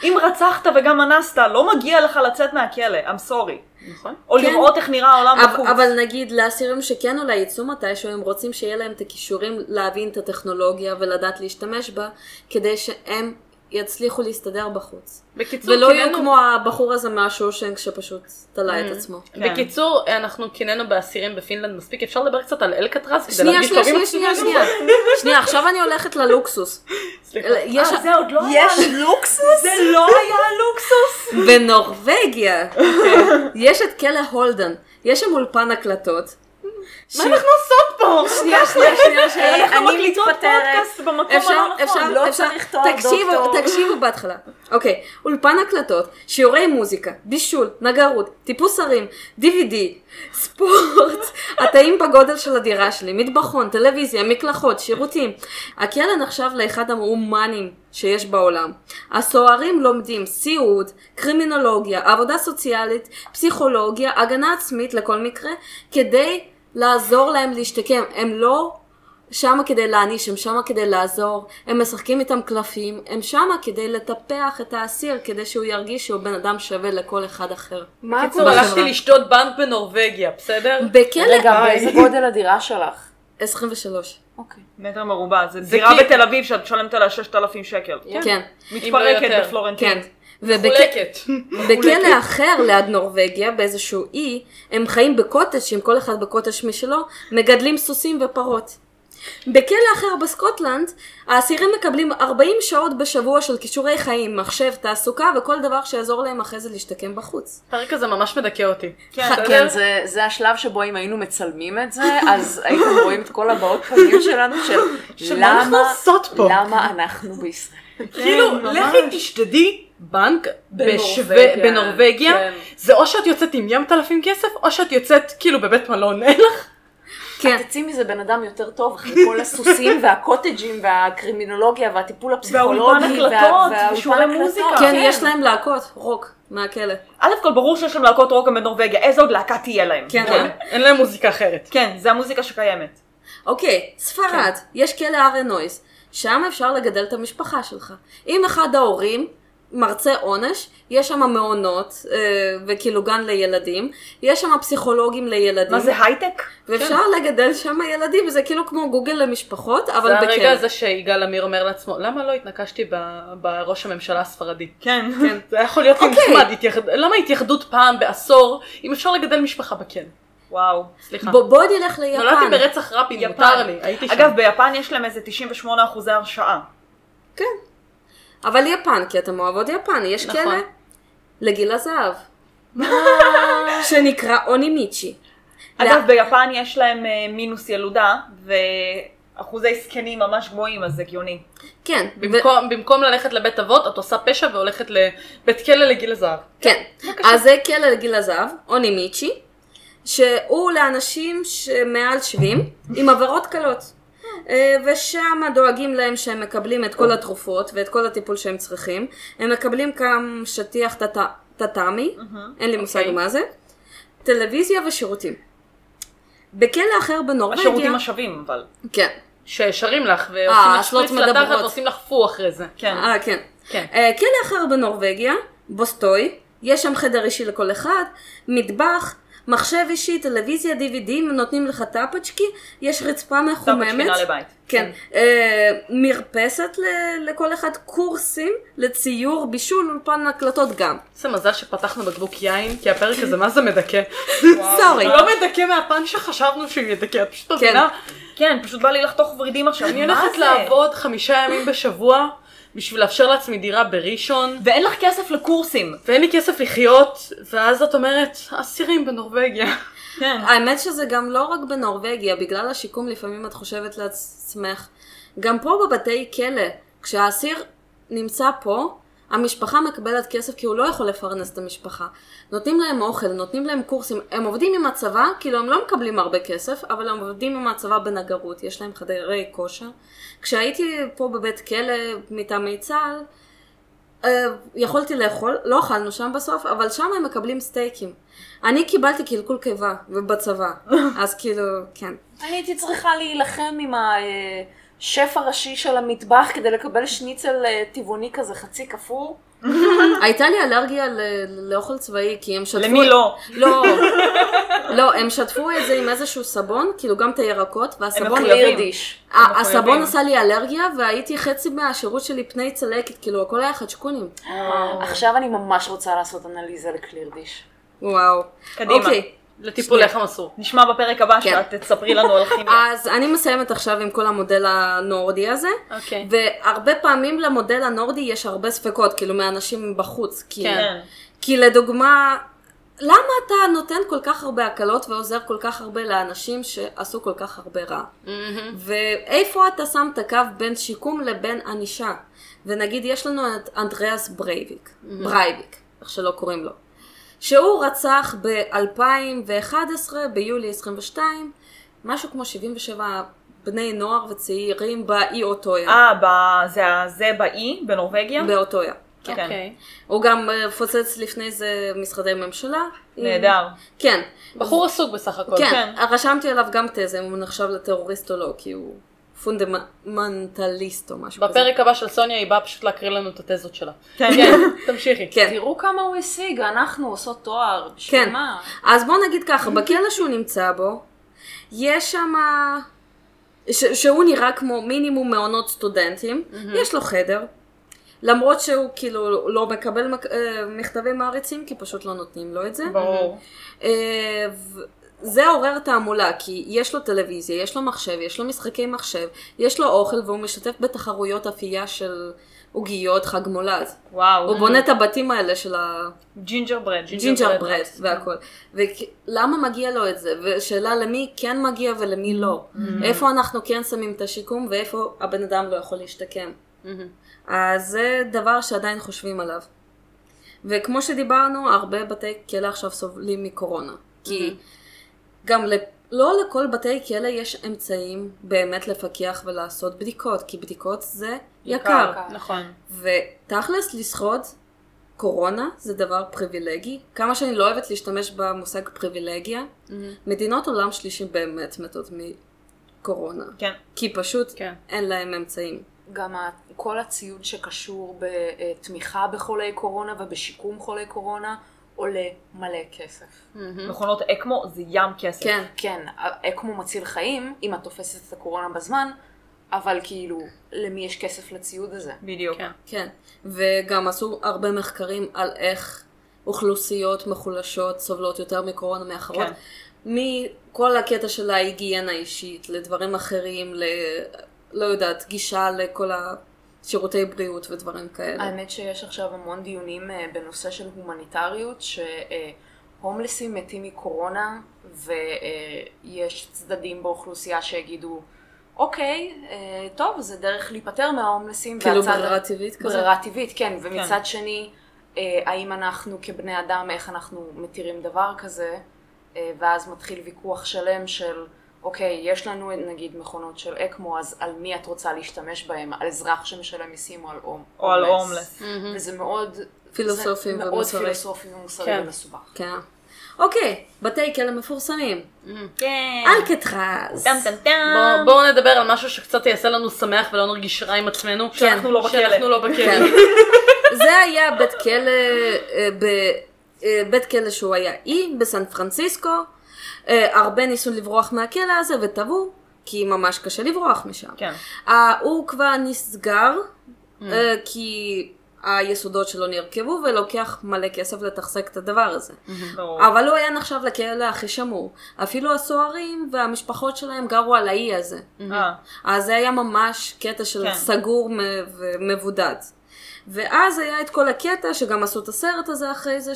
אם רצחת וגם אנסת, לא מגיע לך לצאת מהכלא, I'm sorry. נכון. או לראות איך נראה העולם בחוץ. אבל נגיד, לאסירים שכן אולי יצאו מתישהו, הם רוצים שיהיה להם את הכישורים להבין את הטכנולוגיה ולדעת להשתמש בה, כדי שהם יצליחו להסתדר בחוץ. ולא יהיו כמו הבחור הזה מהשושנק שפשוט תלה את עצמו. בקיצור, אנחנו כיננו באסירים בפינלנד מספיק, אפשר לדבר קצת על אלקטרז? שנייה, עכשיו אני הולכת ללוקסוס. זה עוד לא היה לוקסוס? זה לא היה לוקסוס. בנורווגיה יש את כלא הולדן, יש שם אולפן הקלטות. מה אנחנו עושות פה? שנייה, אנחנו מקליטות פודקאסט במקום הלא נכון. תקשיבו בהתחלה. אוקיי, אולפן הקלטות, שיעורי מוזיקה, בישול, נגרות, טיפוס הרים, DVD, ספורט, התאים בגודל של הדירה שלי, מטבחון, טלוויזיה, מקלחות, שירותים. הכלא נחשב לאחד המאומנים שיש בעולם. הסוהרים לומדים סיעוד, קרימינולוגיה, עבודה סוציאלית, פסיכולוגיה, הגנה עצמית לכל מקרה, כדי לעזור להם להשתקם. הם לא שמה כדי להעניש, הם שמה כדי לעזור, הם משחקים איתם קלפים, הם שמה כדי לטפח את האסיר, כדי שהוא ירגיש שהוא בן אדם שווה לכל אחד אחר. מה קורה? הלכתי לשתות בנק בנורווגיה, בסדר? רגע, באיזה גודל הדירה שלך? 23. אוקיי. מטר מרובע, זה דירה בתל אביב שאת משלמת עליה 6,000 שקל. כן. מתפרקת בפלורנטין. כן. ובחולקת. בכלא אחר ליד נורווגיה, באיזשהו אי, הם חיים בקוטג' עם כל אחד בקוטג' משלו, מגדלים סוסים ופרות. בכלא אחר בסקוטלנד, האסירים מקבלים 40 שעות בשבוע של קישורי חיים, מחשב, תעסוקה וכל דבר שיעזור להם אחרי זה להשתקם בחוץ. פרק הזה ממש מדכא אותי. כן, זה השלב שבו אם היינו מצלמים את זה, אז היינו רואים את כל הבעות פנים שלנו של למה אנחנו בישראל. כאילו, לכי תשתדי בנק בנורווגיה, זה או שאת יוצאת עם 100,000 כסף, או שאת יוצאת כאילו בבית מלון, אין לך? את תצאי מזה בן אדם יותר טוב אחרי כל הסוסים והקוטג'ים והקרימינולוגיה והטיפול הפסיכולוגי והאולפן הקלטות. כן, יש להם להקות רוק מהכלא. א' כל ברור שיש להם להקות רוק בנורווגיה, איזה עוד להקה תהיה להם? כן. אין להם מוזיקה אחרת. כן, זה המוזיקה שקיימת. אוקיי, ספרד, יש כלא ארנויס, שם אפשר לגדל את המשפחה שלך. אם אחד ההורים מרצה עונש, יש שם מעונות וכאילו גן לילדים, יש שם פסיכולוגים לילדים. מה זה הייטק? ואפשר לגדל שם ילדים, וזה כאילו כמו גוגל למשפחות, אבל בכלל. זה הרגע הזה שיגאל אמיר אומר לעצמו, למה לא התנקשתי בראש הממשלה הספרדי? כן. זה יכול להיות נצמד, למה התייחדות פעם בעשור, אם אפשר לגדל משפחה בכלל? וואו, סליחה. בוא נלך ליפן. נולדתי ברצח רבין, מותר לי, הייתי שם. אגב, ביפן יש להם איזה 98% הרשעה. כן. אבל יפן, כי אתם אוהבות יפן, יש כלא לגיל הזהב, שנקרא אונימיצ'י. אגב, ביפן יש להם מינוס ילודה, ואחוזי זקנים ממש גבוהים, אז זה הגיוני. כן. במקום ללכת לבית אבות, את עושה פשע והולכת לבית כלא לגיל הזהב. כן, אז זה כלא לגיל הזהב, אונימיצ'י, שהוא לאנשים מעל 70, עם עברות קלות. ושם דואגים להם שהם מקבלים את כל התרופות ואת כל הטיפול שהם צריכים. הם מקבלים גם שטיח טטאמי, אין לי מושג מה זה, טלוויזיה ושירותים. בכלא אחר בנורווגיה... השירותים השווים, אבל. כן. ששרים לך ועושים לך פריץ לתחת ועושים לך פו אחרי זה. כן. כלא אחר בנורווגיה, בוסטוי, יש שם חדר אישי לכל אחד, מטבח, מחשב אישי, טלוויזיה, דיווידים, נותנים לך טאפצ'קי, יש רצפה מחוממת. טאפצ'קינה לבית. כן. מרפסת לכל אחד, קורסים לציור, בישול, אולפן הקלטות גם. זה מזל שפתחנו בקבוק יין, כי הפרק הזה מה זה מדכא. סורי. לא מדכא מהפן שחשבנו שהוא ידכא, את פשוט מבינה. כן, פשוט בא לי לחתוך ורידים עכשיו. אני הולכת לעבוד 5 ימים בשבוע. בשביל לאפשר לעצמי דירה בראשון. ואין לך כסף לקורסים. ואין לי כסף לחיות, ואז את אומרת, אסירים בנורווגיה. כן. האמת שזה גם לא רק בנורווגיה, בגלל השיקום לפעמים את חושבת לעצמך. גם פה בבתי כלא, כשהאסיר נמצא פה, המשפחה מקבלת כסף כי הוא לא יכול לפרנס את המשפחה. נותנים להם אוכל, נותנים להם קורסים, הם עובדים עם הצבא, כאילו הם לא מקבלים הרבה כסף, אבל הם עובדים עם הצבא בנגרות, יש להם חדרי כושר. כשהייתי פה בבית כלא מטעמי צה"ל, יכולתי לאכול, לא אכלנו שם בסוף, אבל שם הם מקבלים סטייקים. אני קיבלתי קלקול קיבה בצבא, אז כאילו, כן. אני הייתי צריכה להילחם עם שף הראשי של המטבח כדי לקבל שניצל טבעוני כזה חצי כפור. הייתה לי אלרגיה לאוכל צבאי, כי הם שטפו... למי לא? לא, הם שטפו את זה עם איזשהו סבון, כאילו גם את הירקות, והסבון... הסבון עשה לי אלרגיה, והייתי חצי מהשירות שלי פני צלקת, כאילו הכל היה חדשקונים. עכשיו אני ממש רוצה לעשות אנליזה לקלירדיש. וואו. קדימה. לטיפוליך המסור. נשמע בפרק הבא שאת תספרי לנו על כימיה. אז אני מסיימת עכשיו עם כל המודל הנורדי הזה, והרבה פעמים למודל הנורדי יש הרבה ספקות, כאילו מאנשים בחוץ, כי לדוגמה, למה אתה נותן כל כך הרבה הקלות ועוזר כל כך הרבה לאנשים שעשו כל כך הרבה רע? ואיפה אתה שם את הקו בין שיקום לבין אנישה? ונגיד יש לנו את אנדריאס ברייביק, איך שלא קוראים לו. שהוא רצח ב-2011, ביולי 22, משהו כמו 77 בני נוער וצעירים באי אוטויה. זה באי, בנורווגיה? באוטויה, כן. הוא גם פוצץ לפני זה משרדי ממשלה. נהדר. כן. בחור עסוק בסך הכל. כן, רשמתי עליו גם תזה, הוא נחשב לטרוריסט או לא, כי הוא פונדמנטליסט או משהו כזה. בפרק הבא של סוניה היא באה פשוט להקריא לנו את התזות שלה. כן, תמשיכי. תראו כמה הוא השיג, אנחנו עושות תואר, בשביל מה? אז בואו נגיד ככה, בכלא שהוא נמצא בו, יש שם, שהוא נראה כמו מינימום מעונות סטודנטים, יש לו חדר, למרות שהוא כאילו לא מקבל מכתבים מעריצים, כי פשוט לא נותנים לו את זה. ברור. זה עורר תעמולה, כי יש לו טלוויזיה, יש לו מחשב, יש לו משחקי מחשב, יש לו אוכל, והוא משתף בתחרויות אפייה של עוגיות חג מולד. וואו. הוא בונה את הבתים האלה של ה... ג'ינג'ר ברד. ג'ינג'ר ברד והכל. ולמה מגיע לו את זה? ושאלה למי כן מגיע ולמי לא. איפה אנחנו כן שמים את השיקום, ואיפה הבן אדם לא יכול להשתקם. אז זה דבר שעדיין חושבים עליו. וכמו שדיברנו, הרבה בתי כלא עכשיו סובלים מקורונה. כי... גם לא לכל בתי כלא יש אמצעים באמת לפקח ולעשות בדיקות, כי בדיקות זה יקר. נכון. ותכלס לשחוד קורונה זה דבר פריבילגי. כמה שאני לא אוהבת להשתמש במושג פריבילגיה, מדינות עולם שלישי באמת מתות מקורונה. כן. כי פשוט אין להם אמצעים. גם כל הציוד שקשור בתמיכה בחולי קורונה ובשיקום חולי קורונה, עולה מלא כסף. מכונות אקמו זה ים כסף. כן, כן. אקמו מציל חיים, אם את תופסת את הקורונה בזמן, אבל כאילו, למי יש כסף לציוד הזה? בדיוק. כן. וגם עשו הרבה מחקרים על איך אוכלוסיות מחולשות סובלות יותר מקורונה מאחרות. מכל הקטע של ההיגיינה האישית, לדברים אחרים, לא יודעת, גישה לכל ה... שירותי בריאות ודברים כאלה. האמת שיש עכשיו המון דיונים בנושא של הומניטריות, שהומלסים מתים מקורונה, ויש צדדים באוכלוסייה שיגידו, אוקיי, טוב, זה דרך להיפטר מההומלסים. כאילו ברירה טבעית כזה? ברירה טבעית, כן. ומצד שני, האם אנחנו כבני אדם, איך אנחנו מתירים דבר כזה, ואז מתחיל ויכוח שלם של... אוקיי, יש לנו נגיד מכונות של אקמו, אז על מי את רוצה להשתמש בהם? על אזרח שמשלם מיסים או על אומלס. או על אומלס. וזה מאוד פילוסופי ומוסרי ומסובך. כן. אוקיי, בתי כלא מפורסמים. כן. אלקטרז. טם טם טם. בואו נדבר על משהו שקצת יעשה לנו שמח ולא נרגיש רע עם עצמנו. שאנחנו לא בכלא. שאנחנו לא בכלא. זה היה בית כלא שהוא היה אי בסן פרנסיסקו. הרבה ניסו לברוח מהכלא הזה וטבעו, כי ממש קשה לברוח משם. כן. הוא כבר נסגר, כי היסודות שלו נרכבו, ולוקח מלא כסף לתחזק את הדבר הזה. אבל הוא היה נחשב לכלא הכי שמור. אפילו הסוהרים והמשפחות שלהם גרו על האי הזה. אז זה היה ממש קטע של סגור ומבודד. ואז היה את כל הקטע, שגם עשו את הסרט הזה אחרי זה,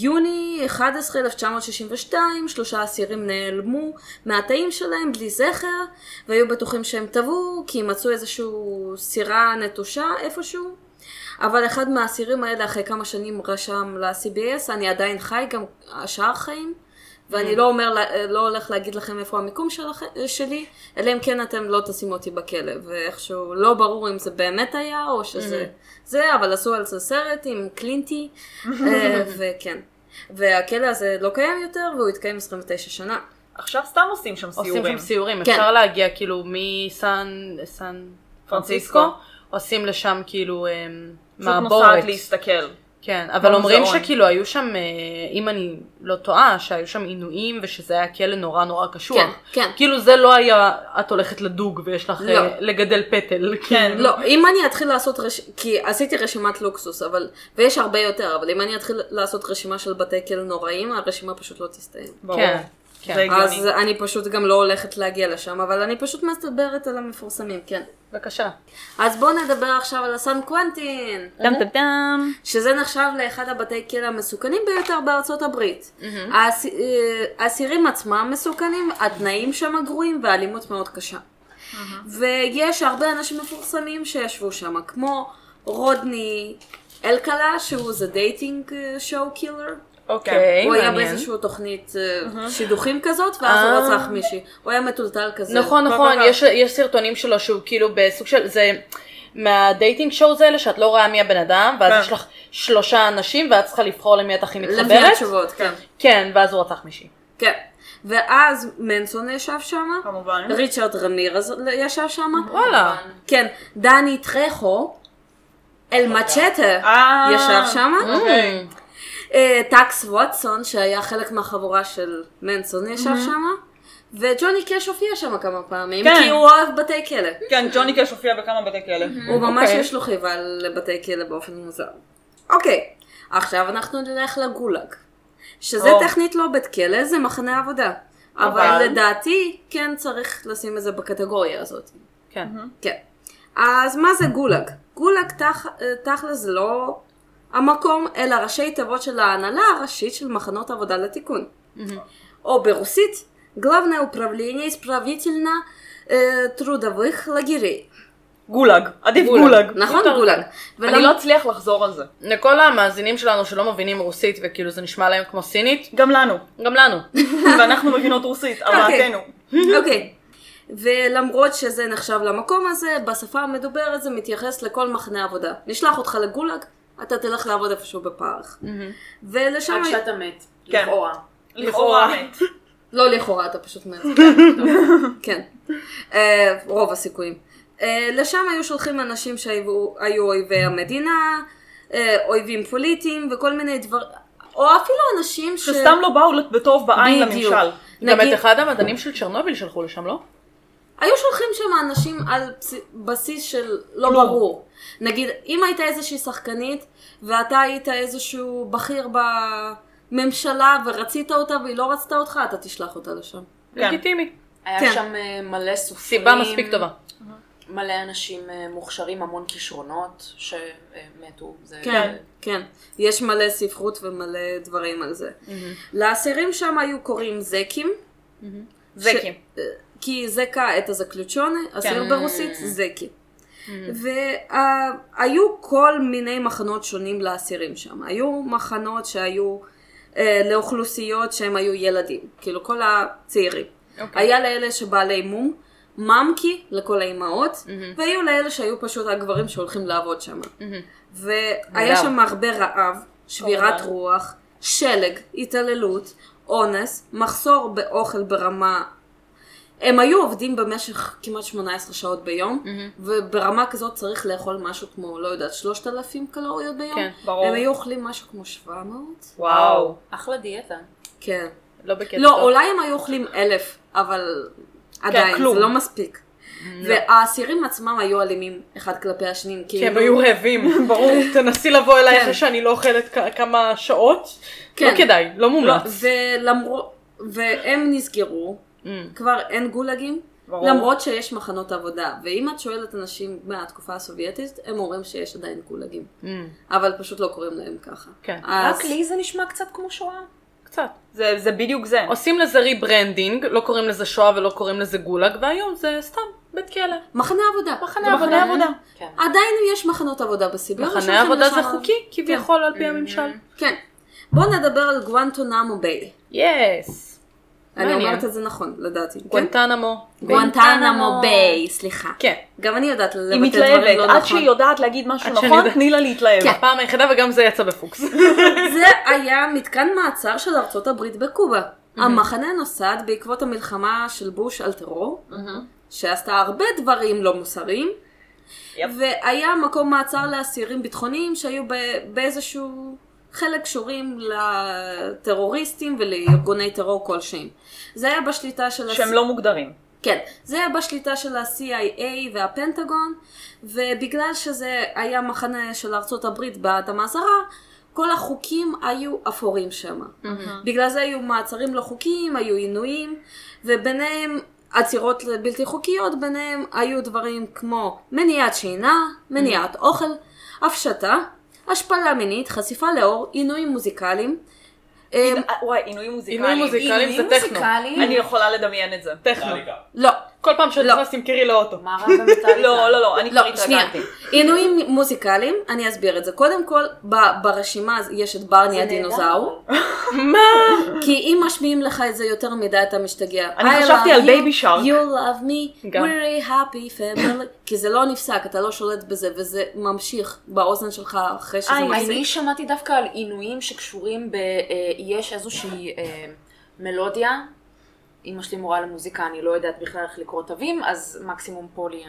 יוני 11, 1962, 3 אסירים נעלמו מהתאים שלהם בלי זכר, והיו בטוחים שהם טבעו, כי מצאו איזשהו סירה נטושה איפשהו. אבל אחד מהאסירים האלה אחרי כמה שנים רשם ל-CBS, אני עדיין חי, גם השאר חיים, ואני לא הולך להגיד לכם איפה המיקום שלי, אלא אם כן אתם לא תשימו אותי בכלא, ואיכשהו לא ברור אם זה באמת היה או שזה זה, אבל עשו על זה סרט עם קלינטי, וכן. והכלא הזה לא קיים יותר, והוא התקיים 29 שנה. עכשיו סתם עושים שם סיורים. עושים שם סיורים, אפשר להגיע כאילו מסן פרנסיסקו, עושים לשם כאילו מעבורת. זאת נוסעת להסתכל. כן, אבל אומרים שכאילו היו שם, אם אני לא טועה, שהיו שם עינויים ושזה היה כלא נורא נורא קשוח. כן, כן. כאילו זה לא היה, את הולכת לדוג ויש לך לגדל פטל. כן. לא, אם אני אתחיל לעשות, כי עשיתי רשימת לוקסוס, אבל, ויש הרבה יותר, אבל אם אני אתחיל לעשות רשימה של בתי כלא נוראים, הרשימה פשוט לא תסתיים. כן. אז אני פשוט גם לא הולכת להגיע לשם, אבל אני פשוט מסתברת על המפורסמים, כן. בבקשה. אז בואו נדבר עכשיו על הסן קוונטין. טם-טם-טם. שזה נחשב לאחד הבתי כלא המסוכנים ביותר בארצות הברית. האסירים עצמם מסוכנים, התנאים שם גרועים והאלימות מאוד קשה. ויש הרבה אנשים מפורסמים שישבו שם, כמו רודני אלקלה, שהוא The Dating Show Killer. אוקיי, הוא היה באיזשהו תוכנית שידוכים כזאת, ואז הוא רצח מישהי. הוא היה מטולטל כזה. נכון, נכון, יש סרטונים שלו שהוא כאילו בסוג של, זה מהדייטינג שואו זה אלה שאת לא רואה מי הבן אדם, ואז יש לך 3 אנשים, ואת צריכה לבחור למי את הכי מתחברת. לפי התשובות, כן. כן, ואז הוא רצח מישהי. כן, ואז מנסון ישב שם, כמובן. ריצ'רד רמירז ישב שם. וואלה. כן, דני טרחו, אל מצ'טה ישב שם. טקס ווטסון, שהיה חלק מהחבורה של מנסון, ישב שם. וג'וני קאש הופיע שם כמה פעמים, כי הוא אוהב בתי כלא. כן, ג'וני קאש הופיע בכמה בתי כלא. הוא ממש יש לו חיבה לבתי כלא באופן מוזר. אוקיי, עכשיו אנחנו נלך לגולג. שזה טכנית לא בית כלא, זה מחנה עבודה. אבל לדעתי, כן צריך לשים את זה בקטגוריה הזאת. כן. אז מה זה גולג? גולג תכל'ס זה לא המקום, אלא ראשי תיבות של ההנהלה הראשית של מחנות עבודה לתיקון. או ברוסית, главное управление исправительно трудовых лагерей. גולג, עדיף גולג. נכון, גולג. אני לא אצליח לחזור על זה. לכל המאזינים שלנו שלא מבינים רוסית וכאילו זה נשמע להם כמו סינית. גם לנו. גם לנו. ואנחנו מבינות רוסית, אמרתנו. אוקיי. ולמרות שזה נחשב למקום הזה, בשפה המדוברת זה מתייחס לכל מחנה עבודה. נשלח אותך לגולג, אתה תלך לעבוד איפשהו בפרך. ולשם... עד שאתה מת. לכאורה. לכאורה מת. לא לכאורה, אתה פשוט מת. כן. רוב הסיכויים. לשם היו שולחים אנשים שהיו אויבי המדינה, אויבים פוליטיים וכל מיני דבר, או אפילו אנשים שסתם לא באו בטוב בעין למשל. גם את אחד המדענים של צ'רנוביל שלחו לשם, לא? היו שולחים שם אנשים על בסיס של לא ברור. נגיד, אם היית איזושהי שחקנית ואתה היית איזשהו בכיר בממשלה ורצית אותה והיא לא רצתה אותך, אתה תשלח אותה לשם. לגיטימי. היה שם מלא סופרים. סיבה מספיק טובה. מלא אנשים מוכשרים, המון כישרונות שמתו. כן, כן. יש מלא ספרות ומלא דברים על זה. לאסירים שם היו קוראים זקים. זקים. כי זקה, את הזקלוצ'וני, אסיר ברוסית, זקי. והיו כל מיני מחנות שונים לאסירים שם. היו מחנות שהיו לאוכלוסיות שהם היו ילדים. כאילו כל הצעירים. היה לאלה שבעלי מום. ממקי לכל האימהות, והיו לאלה שהיו פשוט הגברים שהולכים לעבוד שם. והיה שם הרבה רעב, שבירת רוח, שלג, התעללות, אונס, מחסור באוכל ברמה. הם היו עובדים במשך כמעט 18 שעות ביום, וברמה כזאת צריך לאכול משהו כמו, לא יודעת, 3,000 קלוריות ביום. הם היו אוכלים משהו כמו 700. וואו, אחלה דיאטה. כן. לא, אולי הם היו אוכלים 1,000, אבל... עדיין, זה לא מספיק. והאסירים עצמם היו אלימים אחד כלפי השנים. כי הם היו רעבים, ברור. תנסי לבוא אליי אחרי שאני לא אוכלת כמה שעות. לא כדאי, לא מומלץ. והם נסגרו, כבר אין גולגים, למרות שיש מחנות עבודה. ואם את שואלת אנשים מהתקופה הסובייטית, הם אומרים שיש עדיין גולגים. אבל פשוט לא קוראים להם ככה. רק לי זה נשמע קצת כמו שואה. קצת. זה בדיוק זה. עושים לזה ריברנדינג, לא קוראים לזה שואה ולא קוראים לזה גולג, והיום זה סתם בית כלא. מחנה עבודה. מחנה עבודה. עדיין יש מחנות עבודה בסיביר. מחנה עבודה זה חוקי, כביכול על פי הממשל. כן. בואו נדבר על גואנטנמו ביי. יס. אני אומרת את זה נכון, לדעתי. גואנטנמו. גואנטנמו ביי, סליחה. כן. גם אני יודעת לבטא דברים לא נכון. עד שהיא יודעת להגיד משהו נכון, תני לה להתלהב. הפעם היחידה וגם זה יצא בפוקס. זה היה מתקן מעצר של ארצות הברית בקובה. המחנה נוסד בעקבות המלחמה של בוש על טרור, שעשתה הרבה דברים לא מוסריים, והיה מקום מעצר לאסירים ביטחוניים שהיו באיזשהו... חלק קשורים לטרוריסטים ולארגוני טרור כלשהם. זה היה בשליטה של... שהם לא מוגדרים. כן. זה היה בשליטה של ה-CIA והפנטגון, ובגלל שזה היה מחנה של ארצות הברית באדמה זרה, כל החוקים היו אפורים שם. בגלל זה היו מעצרים לא חוקיים, היו עינויים, וביניהם עצירות בלתי חוקיות, ביניהם היו דברים כמו מניעת שינה, מניעת אוכל, הפשטה, השפלה מינית, חשיפה לאור, עינויים מוזיקליים. וואי, עינויים מוזיקליים. עינויים מוזיקליים זה טכנו. אני יכולה לדמיין את זה. טכנו. לא. כל פעם שאת נכנסים קרי לאוטו. מה רב במטליקה? לא, אני כבר התרגלתי. עינויים מוזיקליים, אני אסביר את זה. קודם כל, ברשימה יש את ברני הדינוזאור. מה? כי אם משמיעים לך את זה יותר מדי, אתה משתגע. אני חשבתי על בייבי שרק. You love me, we're a happy family. כי זה לא נפסק, אתה לא שולט בזה, וזה ממשיך באוזן שלך אחרי שזה מפסיק. אני שמעתי דווקא על עינויים שקשורים ב... יש איזושהי מלודיה אמא שלי מורה למוזיקה, אני לא יודעת בכלל איך לקרוא תווים, אז מקסימום פולי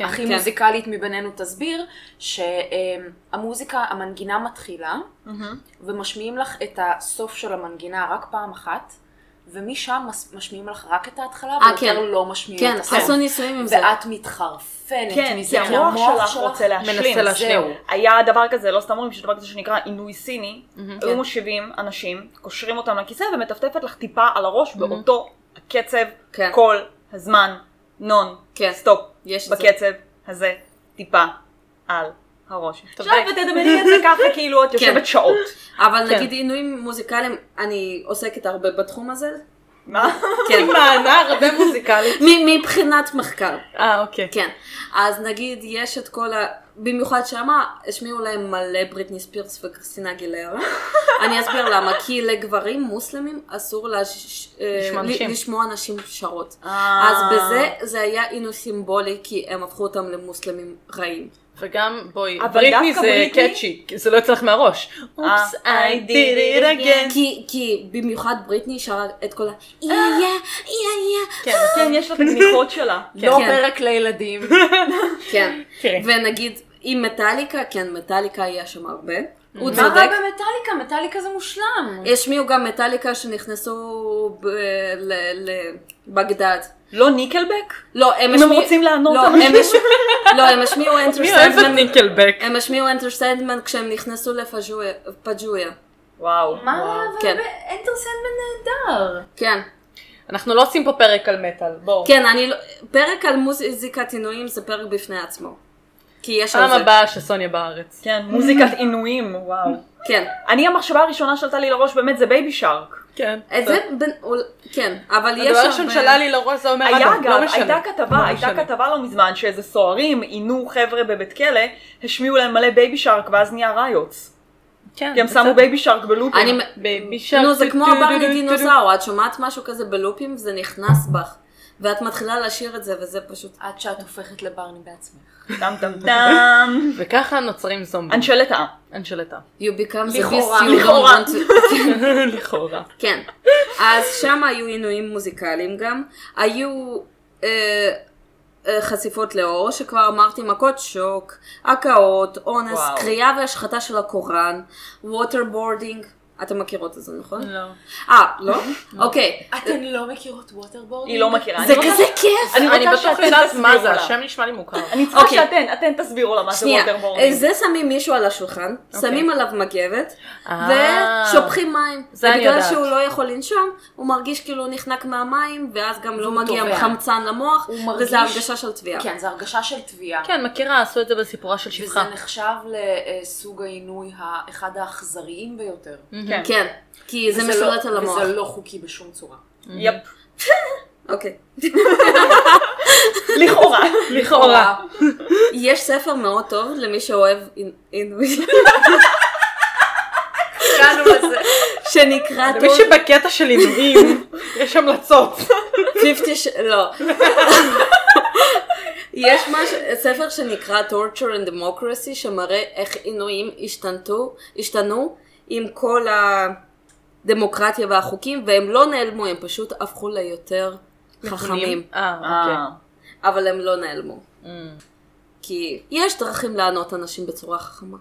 הכי מוזיקלית מבינינו תסביר, שהמוזיקה, המנגינה מתחילה, ומשמיעים לך את הסוף של המנגינה רק פעם אחת, ומשם משמיעים לך רק את ההתחלה, ויותר לא משמיעים את הסוף. כן, עשו ניסויים עם זה. ואת מתחרפנת. כן, כי המוח שלך מנסה להשלים. היה דבר כזה, לא סתם אומרים, שדבר כזה שנקרא עינוי סיני, היו מושיבים אנשים, קושרים אותם לכיסא, ומטפטפת לך טיפה על הראש, באותו הקצב, כל הזמן, נון, סטופ, בקצב הזה, טיפה על הראש. עכשיו ותדמייני את זה ככה, כאילו את יושבת שעות. אבל נגיד עינויים מוזיקליים, אני עוסקת הרבה בתחום הזה. מה? כן. מענה הרבה מוזיקלית. מבחינת מחקר. אוקיי. כן. אז נגיד יש את כל ה... במיוחד שמה, השמיעו להם מלא בריטני ספירס וקריסטינה גילרה. אני אסביר למה, כי לגברים מוסלמים אסור לשמוע אנשים שרות. אז בזה זה היה עינוי סימבולי, כי הם הפכו אותם למוסלמים רעים. וגם, בואי, בריטני זה קאצ'י, זה לא יצא לך מהראש. אופס, I did it again. כי במיוחד בריטני שרה את כל ה... איה, איה, איה. כן, יש לה תמיכות שלה. לא פרק לילדים. כן. ונגיד, עם מטאליקה, כן, מטאליקה היה שם הרבה. הוא צודק. מה רע במטאליקה? מטאליקה זה מושלם. השמיעו גם מטאליקה שנכנסו לבגדד. לא ניקלבק? לא, הם רוצים לענות על זה. לא, הם השמיעו אנטרסנדמן. הם השמיעו אנטרסנדמן כשהם נכנסו לפג'ויה. וואו. מה? אבל אנטרסנדמן נהדר. כן. אנחנו לא עושים פה פרק על מטאל, בואו. כן, פרק על מוזיקת עינויים זה פרק בפני עצמו. כי יש על זה. פעם הבאה שסוניה בארץ. כן, מוזיקת עינויים, וואו. כן. אני המחשבה הראשונה שעלתה לי לראש באמת זה בייבי שרק. כן. את זה, כן, אבל יש... הדבר ראשון שלה לי לראש זה אומר, לא משנה. הייתה כתבה לא מזמן שאיזה סוהרים עינו חבר'ה בבית כלא, השמיעו להם מלא בייבי שרק ואז נהיה ראיוץ. כן. כי הם שמו בייבי שרק בלופים. בייבי שרק... נו, זה כמו הבארלי דינוזאור, את שומעת משהו כזה בלופים וזה נכנס בך. ואת מתחילה לשיר את זה, וזה פשוט... עד שאת הופכת לברני בעצמך. דם דם דם. וככה נוצרים זומבים. אנשלטה. אנשלטה. You become the beast you don't want to... לכאורה. כן. אז שם היו עינויים מוזיקליים גם. היו חשיפות לאור, שכבר אמרתי, מכות שוק, הקאות, אונס, קריאה והשחתה של הקוראן, waterboarding. אתם מכירות את זה, נכון? לא. לא? אוקיי. אתן לא מכירות ווטרבורדינג? היא לא מכירה. זה כזה כיף! אני בטוח לדעת מה זה, השם נשמע לי מוכר. אני צריכה שאתן תסבירו לה מה זה ווטרבורדינג. זה שמים מישהו על השולחן, שמים עליו מגבת, ושופכים מים. ובגלל שהוא לא יכול לנשום, הוא מרגיש כאילו נחנק מהמים, ואז גם לא מגיע חמצן למוח, וזה הרגשה של תביעה. כן, זה הרגשה של תביעה. כן, מכירה, עשו את זה בסיפורה של שפחה. וזה נחשב לסוג העינוי אחד האכזריים ביותר. כן, כי זה משולט על המוח. וזה לא חוקי בשום צורה. יפ. אוקיי. לכאורה. לכאורה. יש ספר מאוד טוב למי שאוהב עינוי. קראנו לזה. שנקרא... למי שבקטע של עינויים יש המלצות. 50... לא. יש ספר שנקרא Torture and Democracy שמראה איך עינויים השתנו עם כל הדמוקרטיה והחוקים, והם לא נעלמו, הם פשוט הפכו ליותר חכמים. אבל הם לא נעלמו. כי יש דרכים לענות אנשים בצורה חכמה.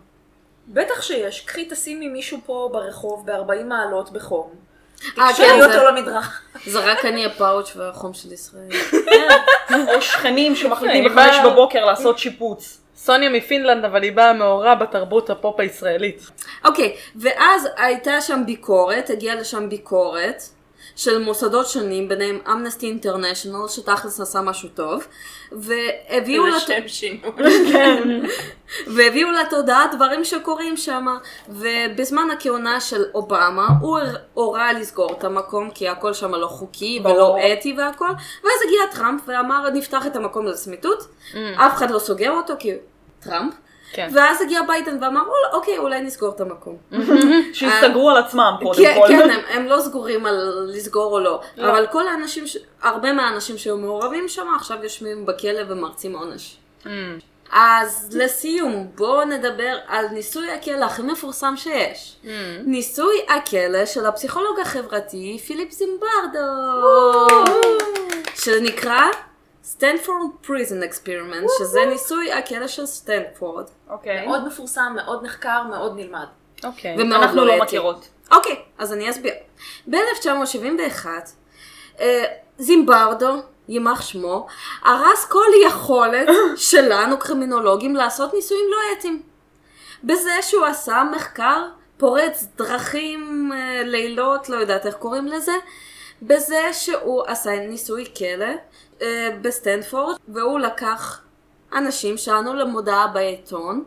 בטח שיש, קחי תשימי מישהו פה ברחוב ב-40 מעלות בחום. תקשרי אותו למדרך. זה רק אני הפאוץ' והחום של ישראל. או שכנים שמחליטים ב-5 בבוקר לעשות שיפוץ. סוניה מפינלנד, אבל היא באה מעורה בתרבות הפופ הישראלית. אוקיי, ואז הייתה שם ביקורת, הגיעה לשם ביקורת של מוסדות שונים, ביניהם אמנסטי אינטרנשיונל, שתכלס עשה משהו טוב, והביאו לתודעה דברים שקורים שם, ובזמן הכהונה של אובמה, הוא הורה לסגור את המקום, כי הכל שם לא חוקי ולא אתי והכל, ואז הגיע טראמפ ואמר, נפתח את המקום לסמיטות, אף אחד לא סוגר אותו, כי טראמפ, ואז הגיע ביידן ואמר, אוקיי, אולי נסגור את המקום. שיסגרו על עצמם פה. כן, הם לא סגורים על לסגור או לא. אבל כל האנשים, הרבה מהאנשים שהיו מעורבים שם, עכשיו יושבים בכלא ומרצים עונש. אז לסיום, בואו נדבר על ניסוי הכלא הכי מפורסם שיש. ניסוי הכלא של הפסיכולוג החברתי פיליפ זימברדו, שנקרא Stanford Prison Experiment, שזה ניסוי הכלא של סטנפורד. מאוד מפורסם, מאוד נחקר, מאוד נלמד. ואנחנו לא מכירות. אוקיי, אז אני אסביר. ב-1971, זימברדו, ימח שמו, הרס כל יכולת שלנו קרימינולוגים לעשות ניסויים לא אתיים. בזה שהוא עשה מחקר, פורץ דרכים, לילות, לא יודעת איך קוראים לזה, בזה שהוא עשה ניסוי כלא בסטנפורד, והוא לקח אנשים שענו למודעה בעיתון,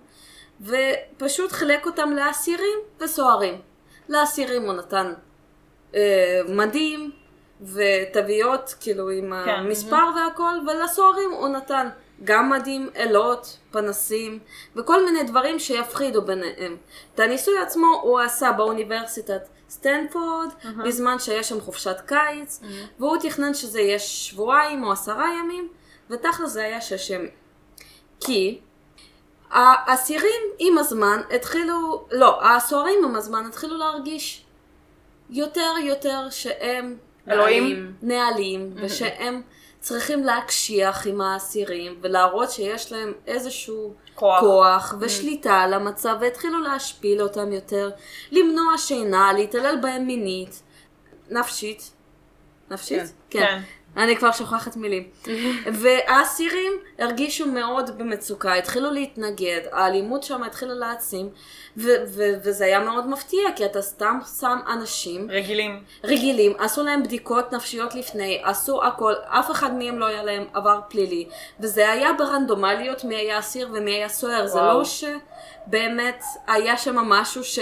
ופשוט חלק אותם לאסירים וסוהרים. לאסירים הוא נתן מדים, וטביות, כאילו עם המספר והכל, ולסוהרים הוא נתן גם מדים, אלות, פנסים, וכל מיני דברים שיפחידו ביניהם. את הניסוי עצמו הוא עשה באוניברסיטת סטנפורד, בזמן שיש שם חופשת קיץ, והוא תכנן שזה יהיה 7 או 10 ימים, ותכל'ס זה היה 6 ימים. כי האסירים עם הזמן התחילו, לא, הסוהרים עם הזמן התחילו להרגיש יותר שהם נעלים, ושהם צריכים להקשיח עם האסירים ולהראות שיש להם איזשהו כוח ושליטה על המצב, והתחילו להשפיל אותם יותר, למנוע שינה, להתעלל בהם מינית, נפשית? כן. אני כבר שוכחת מילים. והאסירים הרגישו מאוד במצוקה, התחילו להתנגד, האלימות שם התחילה להעצים, וזה היה מאוד מפתיע, כי אתה סתם שם אנשים... רגילים. עשו להם בדיקות נפשיות לפני, עשו הכל, אף אחד מהם לא היה להם עבר פלילי, וזה היה ברנדומליות מי היה אסיר ומי היה סוער, זה לא שבאמת היה שם משהו ש...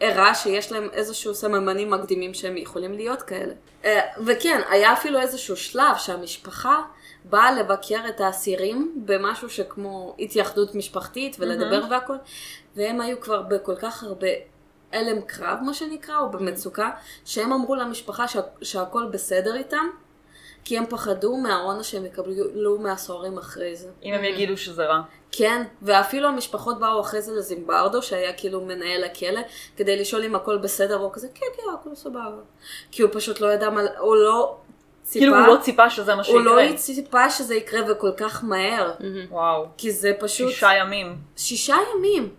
הראה שיש להם איזשהו סממנים מקדימים שהם יכולים להיות כאלה. וכן, היה אפילו איזשהו שלב שהמשפחה באה לבקר את האסירים במשהו שכמו התייחדות משפחתית ולדבר והכל, והם היו כבר בכל כך הרבה אלם קרב, מה שנקרא, או במצוקה, שהם אמרו למשפחה שהכל בסדר איתם, כי הם פחדו מהעונה שהם יקבלו מהסוהרים אחרי זה. אם הם יגידו שזה רע. כן, ואפילו המשפחות באו אחרי זה לזימברדו, שהיה כאילו מנהל הכלא, כדי לשאול אם הכל בסדר או כזה, כן, הכל סבבה. כי הוא פשוט לא ידע מה, הוא לא ציפה. כאילו הוא לא ציפה שזה מה שיקרה. הוא לא ציפה שזה יקרה וכל כך מהר. וואו. כי זה פשוט... 6 ימים. 6 ימים.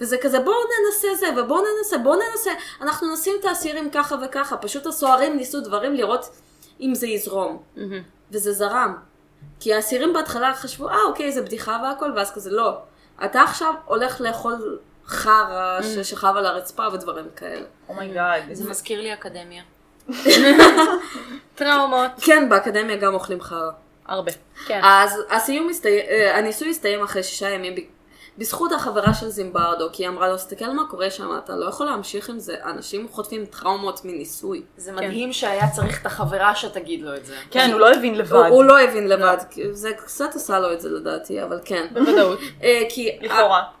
וזה כזה, בואו ננסה זה, ובואו ננסה. אנחנו נשים את האסירים ככה וככה. פשוט הסוהרים ניסו דברים לראות אם זה יזרום. וזה זרם. כי האסירים בהתחלה חשבו, אוקיי, זה בדיחה והכל, ואז כזה, לא. אתה עכשיו הולך לאכול חרה ששכב על הרצפה ודברים כאלה. אומייגאד. זה מזכיר לי אקדמיה. טראומות. כן, באקדמיה גם אוכלים חרה. הרבה. כן. אז הניסוי הסתיים אחרי 6 ימים בזכות החברה של זימברדו, כי היא אמרה לו, תסתכל מה קורה שם, אתה לא יכול להמשיך עם זה, אנשים חוטפים טראומות מניסוי. זה מדהים שהיה צריך את החברה שתגיד לו את זה. כן, הוא לא הבין לבד. הוא לא הבין לבד, זה קצת עשה לו את זה לדעתי, אבל כן. בוודאות.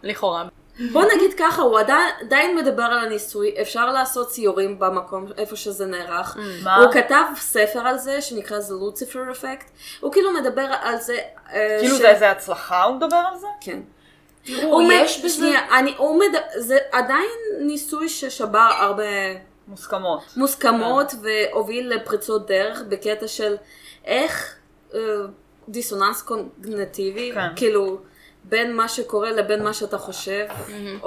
לכאורה. בוא נגיד ככה, הוא עדיין מדבר על הניסוי, אפשר לעשות ציורים במקום איפה שזה נערך. הוא כתב ספר על זה שנקרא The Lucifer Effect, הוא כאילו מדבר על זה... כאילו זה איזה הצלחה הוא מדבר על זה? כן. יש בזה, זה עדיין ניסוי ששבר הרבה מוסכמות והוביל לפריצות דרך בקטע של איך דיסוננס קוגניטיבי, כאילו בין מה שקורה לבין מה שאתה חושב.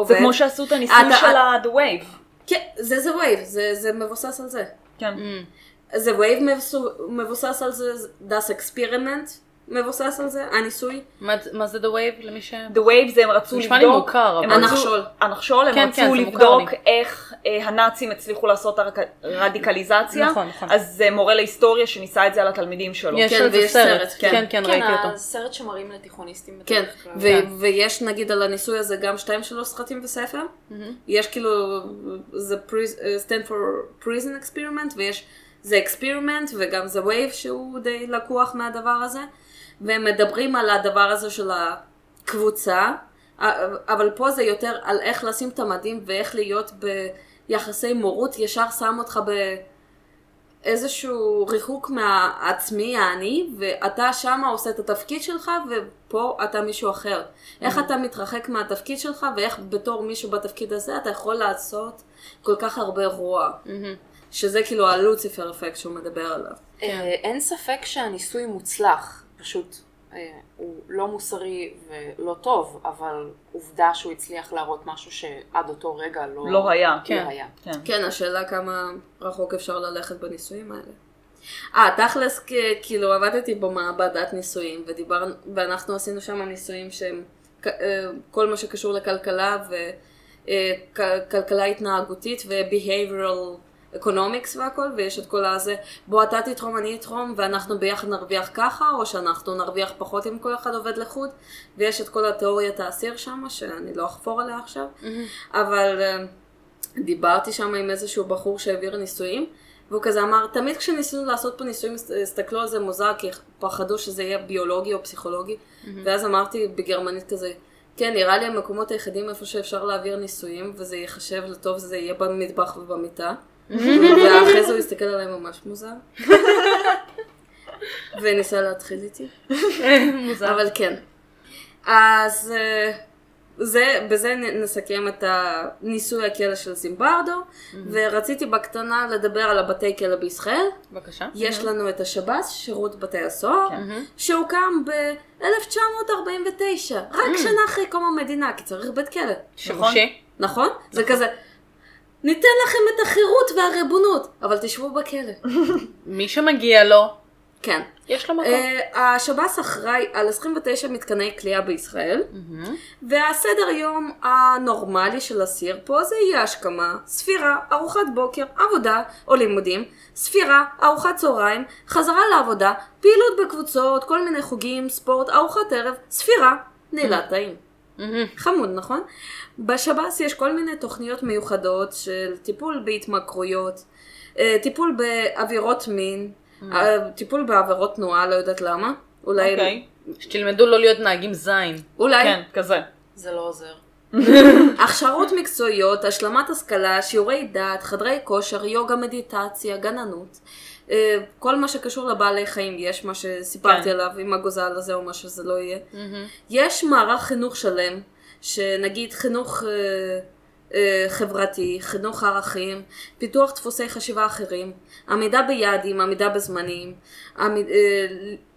זה כמו שעשו את הניסוי של The Wave. כן, זה The Wave, זה מבוסס על זה. כן. The Wave מבוסס על זה, The Experiment. מבוסס על זה, הניסוי. מה זה The Wave למי ש... The Wave זה הם רצו לבדוק... הנחשול, הם רצו לבדוק איך הנאצים הצליחו לעשות הרדיקליזציה. אז זה מורה להיסטוריה שניסה את זה על התלמידים שלו. יש איזה סרט. כן, ראיתי אותו. כן, הסרט שמראים לתיכוניסטים. כן, ויש נגיד על הניסוי הזה גם 2-3 סרטים בספר. יש כאילו Stanford Prison Experiment, ויש The Experiment וגם The Wave שהוא די לקוח מהדבר הזה. והם מדברים על הדבר הזה של הקבוצה, אבל פה זה יותר על איך לשים את המדים ואיך להיות ביחסי מורות, ישר שם אותך איזשהו ריחוק מהעצמי העני, ואתה שמה עושה את התפקיד שלך ופה אתה מישהו אחר. איך אתה מתרחק מהתפקיד שלך ואיך בתור מישהו בתפקיד הזה אתה יכול לעשות כל כך הרבה רוע. שזה כאילו הלוציפר אפקט שהוא מדבר עליו. אין ספק שהניסוי מוצלח, פשוט הוא לא מוסרי ולא טוב, אבל עובדה שהוא הצליח להראות משהו שעד אותו רגע לא היה. כן, השאלה כמה רחוק אפשר ללכת בניסויים האלה. תכלס כאילו עבדתי במעבדת ניסויים, ואנחנו עשינו שם ניסויים שהם כל מה שקשור לכלכלה וכלכלה התנהגותית ו-behavioral אקונומיקס והכל, ויש את כל הזה, בוא אתה תתרום, אני אתרום, ואנחנו ביחד נרוויח ככה, או שאנחנו נרוויח פחות אם כל אחד עובד לחוד, ויש את כל התיאוריית האסיר שם, שאני לא אחפור עליה עכשיו, אבל דיברתי שם עם איזשהו בחור שהעביר ניסויים, והוא כזה אמר, תמיד כשניסינו לעשות פה ניסויים, הסתכלו על זה מוזר, כי פחדו שזה יהיה ביולוגי או פסיכולוגי, ואז אמרתי בגרמנית כזה, כן, נראה לי המקומות היחידים איפה שאפשר להעביר ניסויים, וזה ייחשב לטוב, זה יהיה במטבח ובמיטה. ואחרי זה הוא הסתכל עליי ממש מוזר וניסה להתחיל איתי מוזר, אבל כן, אז בזה נסכם את הניסוי הכלא של זימברדו. ורציתי בקטנה לדבר על הבתי כלא בישראל. בבקשה. יש לנו את השב"ס, שירות בתי הסוהר, שהוקם ב-1949, רק שנה אחרי קום המדינה, כי צריך בית כלא. נכון? זה כזה ניתן לכם את החירות והריבונות, אבל תשבו בכלא. מי שמגיע לו. כן. יש לו מקום. השב"ס אחראי על 29 מתקני כליאה בישראל, והסדר יום הנורמלי של אסיר פה זה יהיה השכמה, ספירה, ארוחת בוקר, עבודה או לימודים, ספירה, ארוחת צהריים, חזרה לעבודה, פעילות בקבוצות, כל מיני חוגים, ספורט, ארוחת ערב, ספירה, נעילת טעים. חמוד, נכון? בשב"ס יש כל מיני תוכניות מיוחדות של טיפול בהתמכרויות, טיפול בעבירות מין, טיפול בעבירות תנועה, לא יודעת למה. אולי... שתלמדו לא להיות נהגים זין. אולי. כן, כזה. זה לא עוזר. הכשרות מקצועיות, השלמת השכלה, שיעורי דת, חדרי כושר, יוגה, מדיטציה, גננות. כל מה שקשור לבעלי חיים יש, מה שסיפרתי עליו, עם הגוזל הזה או מה שזה לא יהיה. יש מערך חינוך שלם, שנגיד חינוך חברתי, חינוך ערכים, פיתוח דפוסי חשיבה אחרים, עמידה ביעדים, עמידה בזמנים,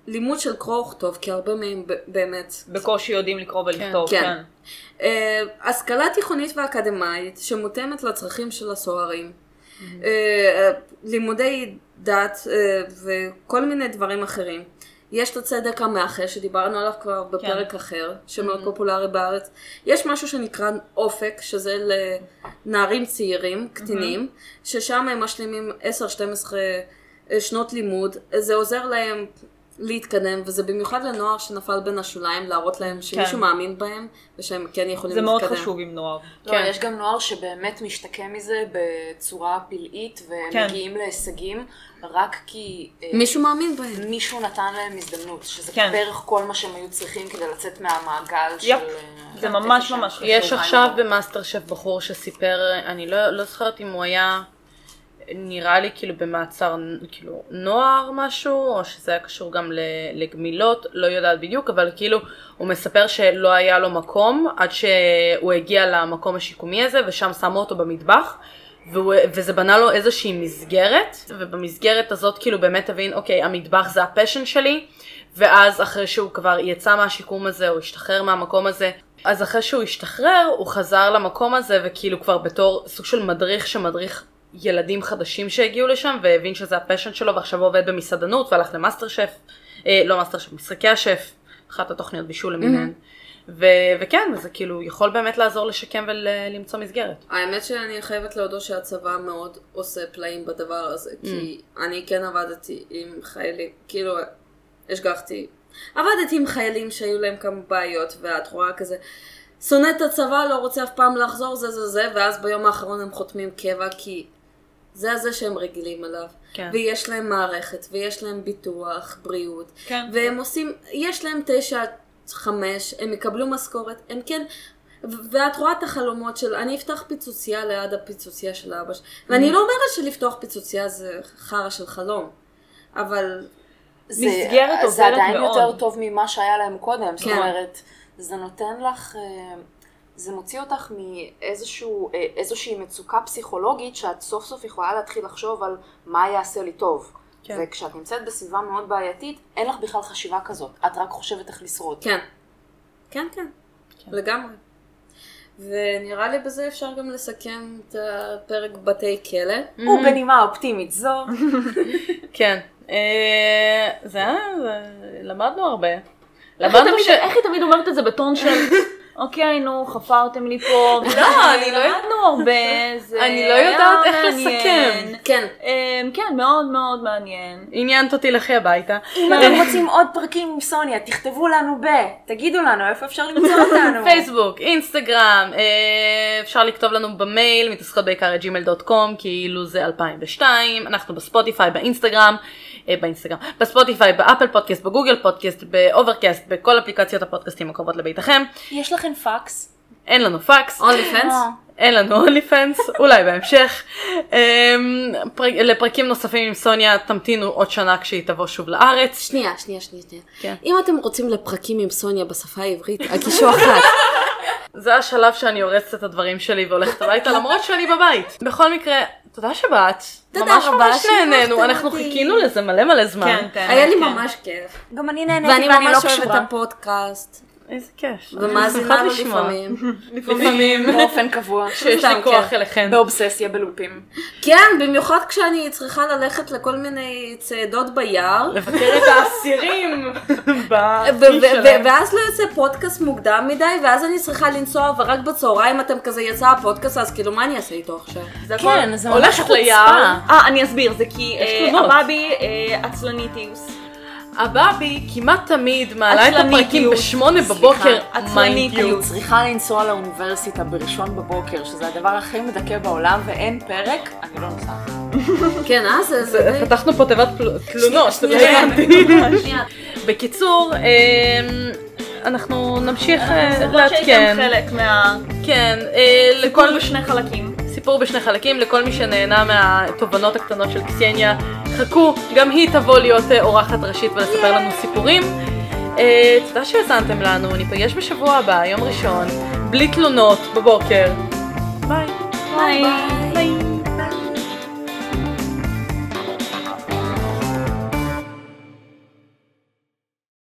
לימוד של קרוא וכתוב, כי הרבה מהם באמת... בקושי יודעים לקרוא ולכתוב, כן. השכלה תיכונית ואקדמית, שמותאמת לצרכים של הסוהרים, לימודי דת וכל מיני דברים אחרים. יש את הצדק המאחה שדיברנו עליו כבר בפרק אחר, שמאוד פופולרי בארץ. יש משהו שנקרא אופק, שזה לנערים צעירים, קטינים, ששם הם משלימים 10-12 שנות לימוד. זה עוזר להם להתקדם, וזה במיוחד לנוער שנפל בין השוליים, להראות להם שמישהו מאמין בהם, ושהם כן יכולים להתקדם. זה מאוד חשוב עם נוער. לא, יש גם נוער שבאמת משתקם מזה בצורה פלאית, ומגיעים להישגים, רק כי... מישהו מאמין בהם. מישהו נתן להם הזדמנות, שזה בערך כל מה שהם היו צריכים כדי לצאת מהמעגל של... זה ממש ממש חשוב. יש עכשיו במאסטר שף בחור שסיפר, אני לא זוכרת אם הוא היה... נראה לי כאילו במעצר כאילו נוער משהו, או שזה היה קשור גם לגמילות, לא יודעת בדיוק, אבל כאילו הוא מספר שלא היה לו מקום, עד שהוא הגיע למקום השיקומי הזה, ושם שמו אותו במטבח, וזה בנה לו איזושהי מסגרת, ובמסגרת הזאת כאילו באמת תבין, אוקיי, המטבח זה הפשן שלי, ואז אחרי שהוא כבר יצא מהשיקום הזה, או השתחרר מהמקום הזה, אז אחרי שהוא השתחרר, הוא חזר למקום הזה, וכאילו כבר בתור סוג של מדריך שמדריך ילדים חדשים שהגיעו לשם, והבין שזה הפשן שלו, ועכשיו הוא עובד במסעדנות, והלך למאסטר שף, לא מאסטר שף, משחקי השף, אחת התוכניות בישול למיניהן. וכן, וזה כאילו יכול באמת לעזור לשקם ולמצוא מסגרת. האמת שאני חייבת להודות שהצבא מאוד עושה פלאים בדבר הזה, כי אני כן עבדתי עם חיילים, כאילו השגחתי, עבדתי עם חיילים שהיו להם כמה בעיות, ואת רואה כזה, שונא את הצבא, לא רוצה אף פעם לחזור, זה, ואז ביום האחרון הם חותמים קבע, כי... זה הזה שהם רגילים עליו, ויש להם מערכת, ויש להם ביטוח, בריאות, והם עושים, יש להם 9-5, הם יקבלו משכורת, הם כן, ואת רואה את החלומות של, אני אפתח פיצוציה ליד הפיצוציה של אבא שלי. ואני לא אומרת שלפתוח פיצוציה זה חרא של חלום, אבל מסגרת עובדת מאוד. זה עדיין יותר טוב ממה שהיה להם קודם, זאת אומרת, זה נותן לך, זה מוציא אותך מאיזושהי מצוקה פסיכולוגית, שאת סוף סוף יכולה להתחיל לחשוב על מה יעשה לי טוב. וכשאת נמצאת בסביבה מאוד בעייתית, אין לך בכלל חשיבה כזאת, את רק חושבת איך לשרוד. כן, כן, כן, לגמרי. ונראה לי בזה אפשר גם לסכם את הפרק בתי כלא. ובנימה אופטימית זו. כן. למדנו הרבה. איך היא תמיד אומרת את זה בטון של, אוקיי, נו, חפרתם לי פה. לא, אני לא למדנו הרבה. אני לא יודעת איך לסכם. כן. כן, מאוד מאוד מעניין. עניין אותי לכי הביתה. אם אתם רוצים עוד פרקים עם סוניה, תכתבו לנו תגידו לנו איפה אפשר למצוא אותנו. פייסבוק, אינסטגרם, אפשר לכתוב לנו במייל, מתעסקות בעיקר@gmail.com, כאילו זה 2002. אנחנו בספוטיפיי, באינסטגרם, בספוטיפיי, באפל פודקאסט, בגוגל פודקאסט, באוברקאסט, בכל אפליקציות הפודקאסטים הקרובות לביתכם. יש לכם פאקס? אין לנו פאקס. OnlyFans? אין לנו OnlyFans, אולי בהמשך. לפרקים נוספים עם סוניה, תמתינו עוד שנה כשהיא תבוא שוב לארץ. שנייה. אם אתם רוצים לפרקים עם סוניה בשפה העברית, הגישו אחת. זה השלב שאני הורסת את הדברים שלי והולכת הביתה, למרות שאני בבית. בכל מקרה, תודה שבאת. ממש נהנינו, אנחנו חיכינו לזה מלא זמן. היה לי ממש כיף. גם אני נהניתי ואני לא אוהבת את הפודקאסט. איזה כיף. ומאזינה לו לפעמים. באופן קבוע. שיש לי כוח אליכן. באובססיה, בלופים. כן, במיוחד כשאני צריכה ללכת לכל מיני צעדות ביער. לבקר את האסירים. ואז לא יוצא פודקאסט מוקדם מדי, ואז אני צריכה לנסוע, ורק בצהריים אתם כזה יצא הפודקאסט, אז כאילו מה אני אעשה איתו עכשיו? כן, זה ממש חוצפה. אני אסביר, זה כי אבאבי עצלניטיוס. הבאבי כמעט תמיד מעלה את הפרקים ב8:00 בבוקר, עצלניתיות. צריכה לנסוע לאוניברסיטה ב1:00 בבוקר, שזה הדבר הכי מדכא בעולם, ואין פרק, אני לא נוסעת. כן, אז זה... פתחנו פה תיבת תלונות. שנייה. בקיצור, אנחנו נמשיך להתקן. זה שהייתם חלק מה... כן, לכל בשני חלקים. סיפור בשני חלקים, לכל מי שנהנה מהתובנות הקטנות של קסניה, חכו, גם היא תבוא להיות אורחת ראשית ולספר לנו סיפורים. תודה שהזנתם לנו, ניפגש בשבוע הבא, יום ראשון, בלי תלונות, בבוקר. ביי. ביי.